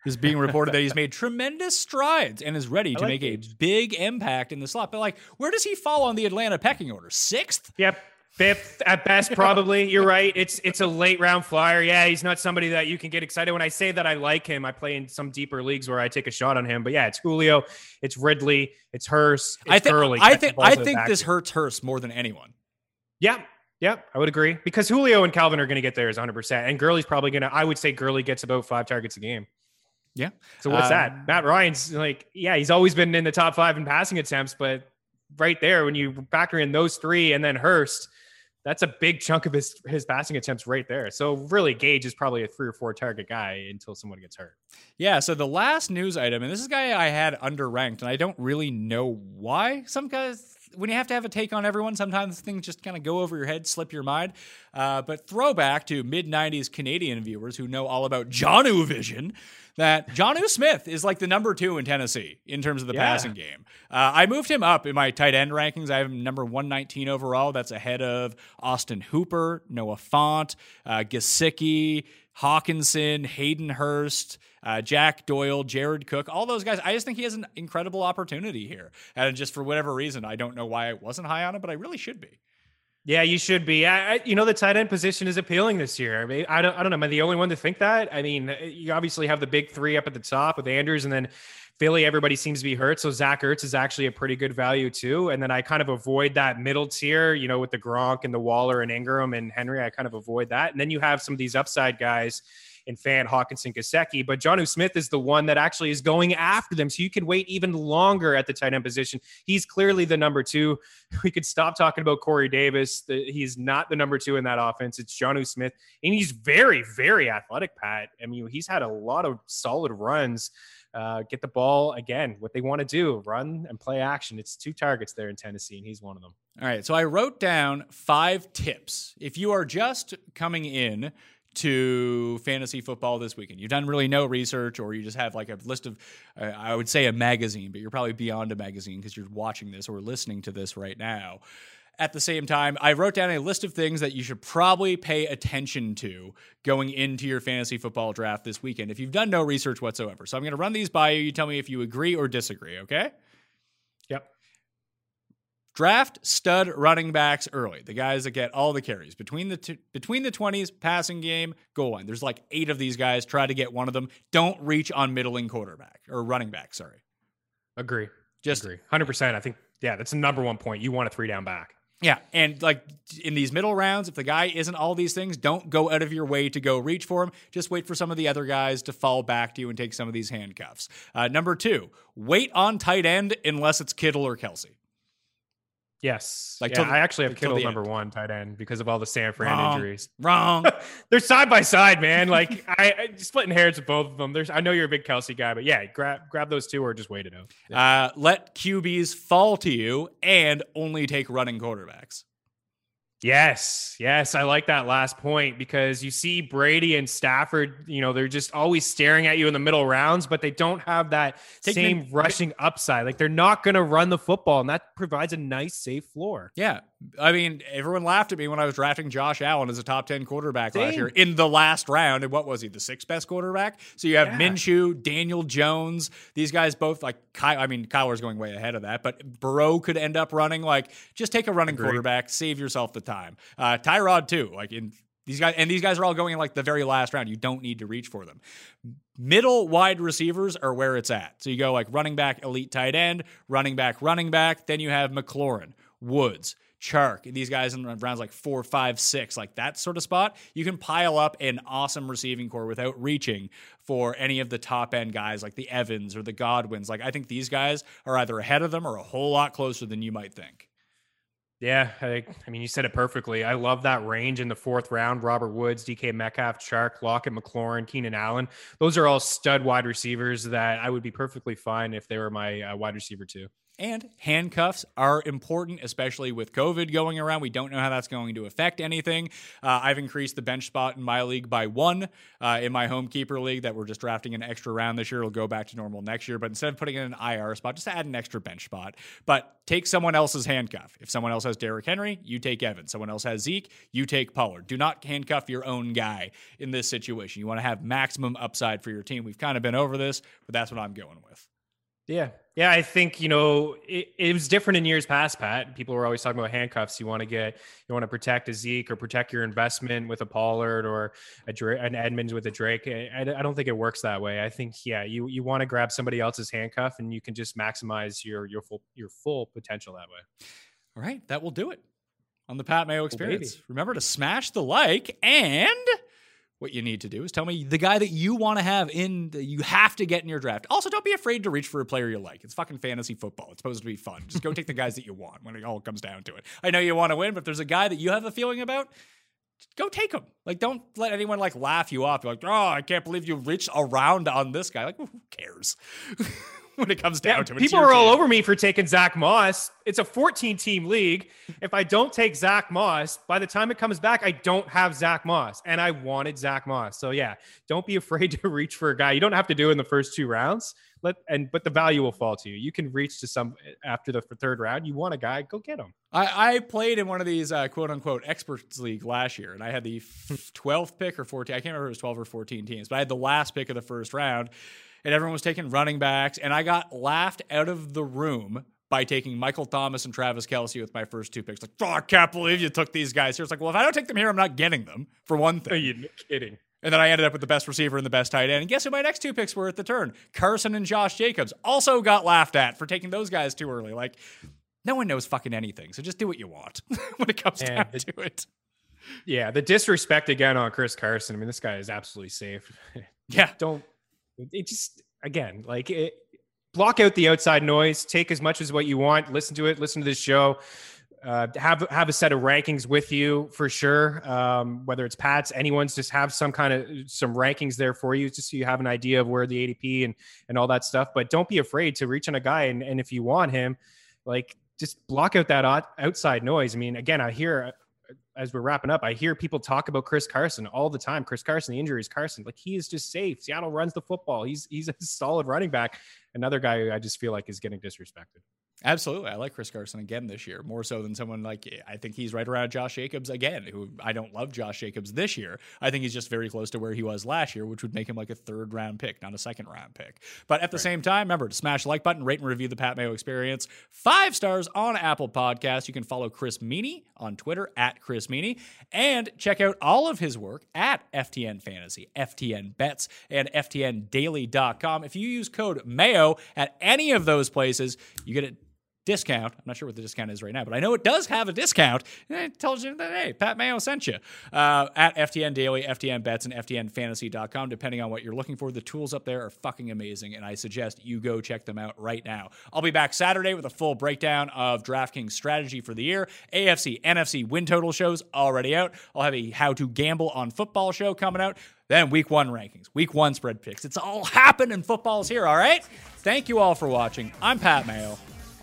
Is being reported that he's made tremendous strides and is ready I to like make Gage. a big impact in the slot. But like, where does he fall on the Atlanta pecking order? Sixth? Yep. Fifth at best, probably. You're right. It's it's a late round flyer. Yeah, he's not somebody that you can get excited. When I say that I like him, I play in some deeper leagues where I take a shot on him. But yeah, it's Julio, it's Ridley, it's Hurst, it's I think, Gurley. I think I think this hurts Hurst more than anyone. Yeah. Yeah, I would agree. Because Julio and Calvin are going to get theirs one hundred percent. And Gurley's probably going to, I would say Gurley gets about five targets a game. Yeah. So what's um, that? Matt Ryan's like, yeah, he's always been in the top five in passing attempts. But right there, when you factor in those three and then Hurst, that's a big chunk of his, his passing attempts right there. So really, Gage is probably a three or four target guy until someone gets hurt. Yeah, so the last news item, and this is a guy I had underranked, and I don't really know why. Some guys, when you have to have a take on everyone, sometimes things just kind of go over your head, slip your mind. Uh, but throwback to mid-nineties Canadian viewers who know all about Jonnu vision, that Jonnu Smith is like the number two in Tennessee in terms of the yeah. passing game. Uh, I moved him up in my tight end rankings. I have him number one nineteen overall. That's ahead of Austin Hooper, Noah Fant, uh, Gesicki, Hawkinson, Hayden Hurst, uh, Jack Doyle, Jared Cook, all those guys. I just think he has an incredible opportunity here. And just for whatever reason, I don't know why I wasn't high on him, but I really should be. Yeah, you should be. I, I, you know, the tight end position is appealing this year. I mean, I don't, I don't know. Am I the only one to think that? I mean, you obviously have the big three up at the top with Andrews, and then Philly, everybody seems to be hurt. So Zach Ertz is actually a pretty good value too. And then I kind of avoid that middle tier, you know, with the Gronk and the Waller and Ingram and Henry. I kind of avoid that. And then you have some of these upside guys in Fant, Hawkinson, Gesicki, but Jonnu Smith is the one that actually is going after them. So you can wait even longer at the tight end position. He's clearly the number two. We could stop talking about Corey Davis. He's not the number two in that offense. It's Jonnu Smith. And he's very, very athletic, Pat. I mean, he's had a lot of solid runs. Uh, get the ball again, what they want to do, run and play action. It's two targets there in Tennessee, and he's one of them. All right. So I wrote down five tips. If you are just coming in to fantasy football this weekend, you've done really no research, or you just have like a list of, uh, I would say a magazine, but you're probably beyond a magazine because you're watching this or listening to this right now. At the same time, I wrote down a list of things that you should probably pay attention to going into your fantasy football draft this weekend if you've done no research whatsoever. So I'm going to run these by you. You tell me if you agree or disagree, okay? Yep. Draft stud running backs early. The guys that get all the carries between the t- between the twenties, passing game, goal line. There's like eight of these guys. Try to get one of them. Don't reach on middling quarterback or running back. Sorry. Agree. Just agree. one hundred percent. I think, yeah, that's the number one point. You want a three down back. Yeah. And like in these middle rounds, if the guy isn't all these things, don't go out of your way to go reach for him. Just wait for some of the other guys to fall back to you and take some of these handcuffs. Uh, number two, wait on tight end unless it's Kittle or Kelsey. Yes. Like yeah, the, I actually have Kittle number end. one tight end because of all the San Fran Wrong. injuries. Wrong. They're side by side, man. Like I, I splitting hairs with both of them. There's, I know you're a big Kelsey guy, but yeah, grab grab those two or just wait it out. Yeah. Uh, let Q Bs fall to you and only take running quarterbacks. Yes. Yes. I like that last point because you see Brady and Stafford, you know, they're just always staring at you in the middle rounds, but they don't have that Take same them. rushing upside. Like they're not going to run the football, and that provides a nice safe floor. Yeah. I mean, everyone laughed at me when I was drafting Josh Allen as a top ten quarterback Dang. last year in the last round. And what was he? The sixth best quarterback. So you have yeah. Minshew, Daniel Jones, these guys both like Ky- I mean, Kyler's going way ahead of that, but Burrow could end up running. Like just take a running Agreed. quarterback, save yourself the time. Uh, Tyrod too, like in These guys, and these guys are all going in like the very last round. You don't need to reach for them. Middle wide receivers are where it's at. So you go like running back, elite tight end, running back, running back. Then you have McLaurin, Woods, Chark. These guys in rounds like four, five, six, like that sort of spot. You can pile up an awesome receiving core without reaching for any of the top end guys like the Evans or the Godwins. Like I think these guys are either ahead of them or a whole lot closer than you might think. Yeah, I, I mean, you said it perfectly. I love that range in the fourth round. Robert Woods, D K Metcalf, Chark, Lockett, McLaurin, Keenan Allen. Those are all stud wide receivers that I would be perfectly fine if they were my uh, wide receiver too. And handcuffs are important, especially with COVID going around. We don't know how that's going to affect anything. Uh, I've increased the bench spot in my league by one uh, in my home keeper league that we're just drafting an extra round this year. It'll go back to normal next year. But instead of putting in an I R spot, just add an extra bench spot. But take someone else's handcuff. If someone else has Derrick Henry, you take Evans. Someone else has Zeke, you take Pollard. Do not handcuff your own guy in this situation. You want to have maximum upside for your team. We've kind of been over this, but that's what I'm going with. Yeah. Yeah. I think, you know, it, it was different in years past, Pat. People were always talking about handcuffs. You want to get, you want to protect a Zeke or protect your investment with a Pollard or a Dra- an Edmonds with a Drake. I, I don't think it works that way. I think, yeah, you, you want to grab somebody else's handcuff and you can just maximize your, your full, your full potential that way. All right. That will do it on the Pat Mayo Experience. Oh, remember to smash the like, and what you need to do is tell me the guy that you want to have in, that you have to get in your draft. Also, don't be afraid to reach for a player you like. It's fucking fantasy football. It's supposed to be fun. Just go take the guys that you want when it all comes down to it. I know you want to win, but if there's a guy that you have a feeling about, go take him. Like, don't let anyone like laugh you off. You're like, oh, I can't believe you reached around on this guy. Like, who cares? When it comes down yeah, to it. People are all over me for taking Zach Moss. It's a fourteen-team league. If I don't take Zach Moss, by the time it comes back, I don't have Zach Moss. And I wanted Zach Moss. So yeah, don't be afraid to reach for a guy. You don't have to do it in the first two rounds. Let and but the value will fall to you. You can reach to some after the third round. You want a guy, go get him. I, I played in one of these uh, quote-unquote experts league last year, and I had the twelfth pick or fourteen. I can't remember if it was twelve or fourteen teams, but I had the last pick of the first round. And everyone was taking running backs, and I got laughed out of the room by taking Michael Thomas and Travis Kelce with my first two picks. Like, oh, I can't believe you took these guys here. It's like, well, if I don't take them here, I'm not getting them, for one thing. Are you kidding? And then I ended up with the best receiver and the best tight end. And guess who my next two picks were at the turn? Carson and Josh Jacobs. Also got laughed at for taking those guys too early. Like, no one knows fucking anything, so just do what you want when it comes and down the- to it. Yeah, the disrespect again on Chris Carson. I mean, this guy is absolutely safe. Yeah. Don't. It just, again, like it, block out the outside noise, take as much as what you want, listen to it, listen to this show, uh, have, have a set of rankings with you for sure. Um, whether it's Pat's, anyone's, just have some kind of some rankings there for you just so you have an idea of where the A D P and, and all that stuff, but don't be afraid to reach on a guy. And, and if you want him, like just block out that outside noise. I mean, again, I hear, as we're wrapping up, I hear people talk about Chris Carson all the time. Chris Carson, the injuries, Carson, like he is just safe. Seattle runs the football. He's, he's a solid running back. Another guy who I just feel like is getting disrespected. Absolutely. I like Chris Carson again this year, more so than someone like, I think he's right around Josh Jacobs again, who I don't love Josh Jacobs this year. I think he's just very close to where he was last year, which would make him like a third round pick, not a second round pick. But at the right. same time, remember to smash the like button, rate and review the Pat Mayo Experience. Five stars on Apple Podcasts. You can follow Chris Meany on Twitter at Chris Meany, and check out all of his work at F T N Fantasy, F T N Bets, and F T N daily dot com. If you use code Mayo at any of those places, you get it. Discount. I'm not sure what the discount is right now, but I know it does have a discount. It tells you that, hey, Pat Mayo sent you. Uh, at F T N Daily, F T N Bets, and F T N fantasy dot com, depending on what you're looking for. The tools up there are fucking amazing, and I suggest you go check them out right now. I'll be back Saturday with a full breakdown of DraftKings strategy for the year. A F C, N F C win total shows already out. I'll have a How to Gamble on Football show coming out. Then week one rankings, week one spread picks. It's all happening. Football's here, all right? Thank you all for watching. I'm Pat Mayo.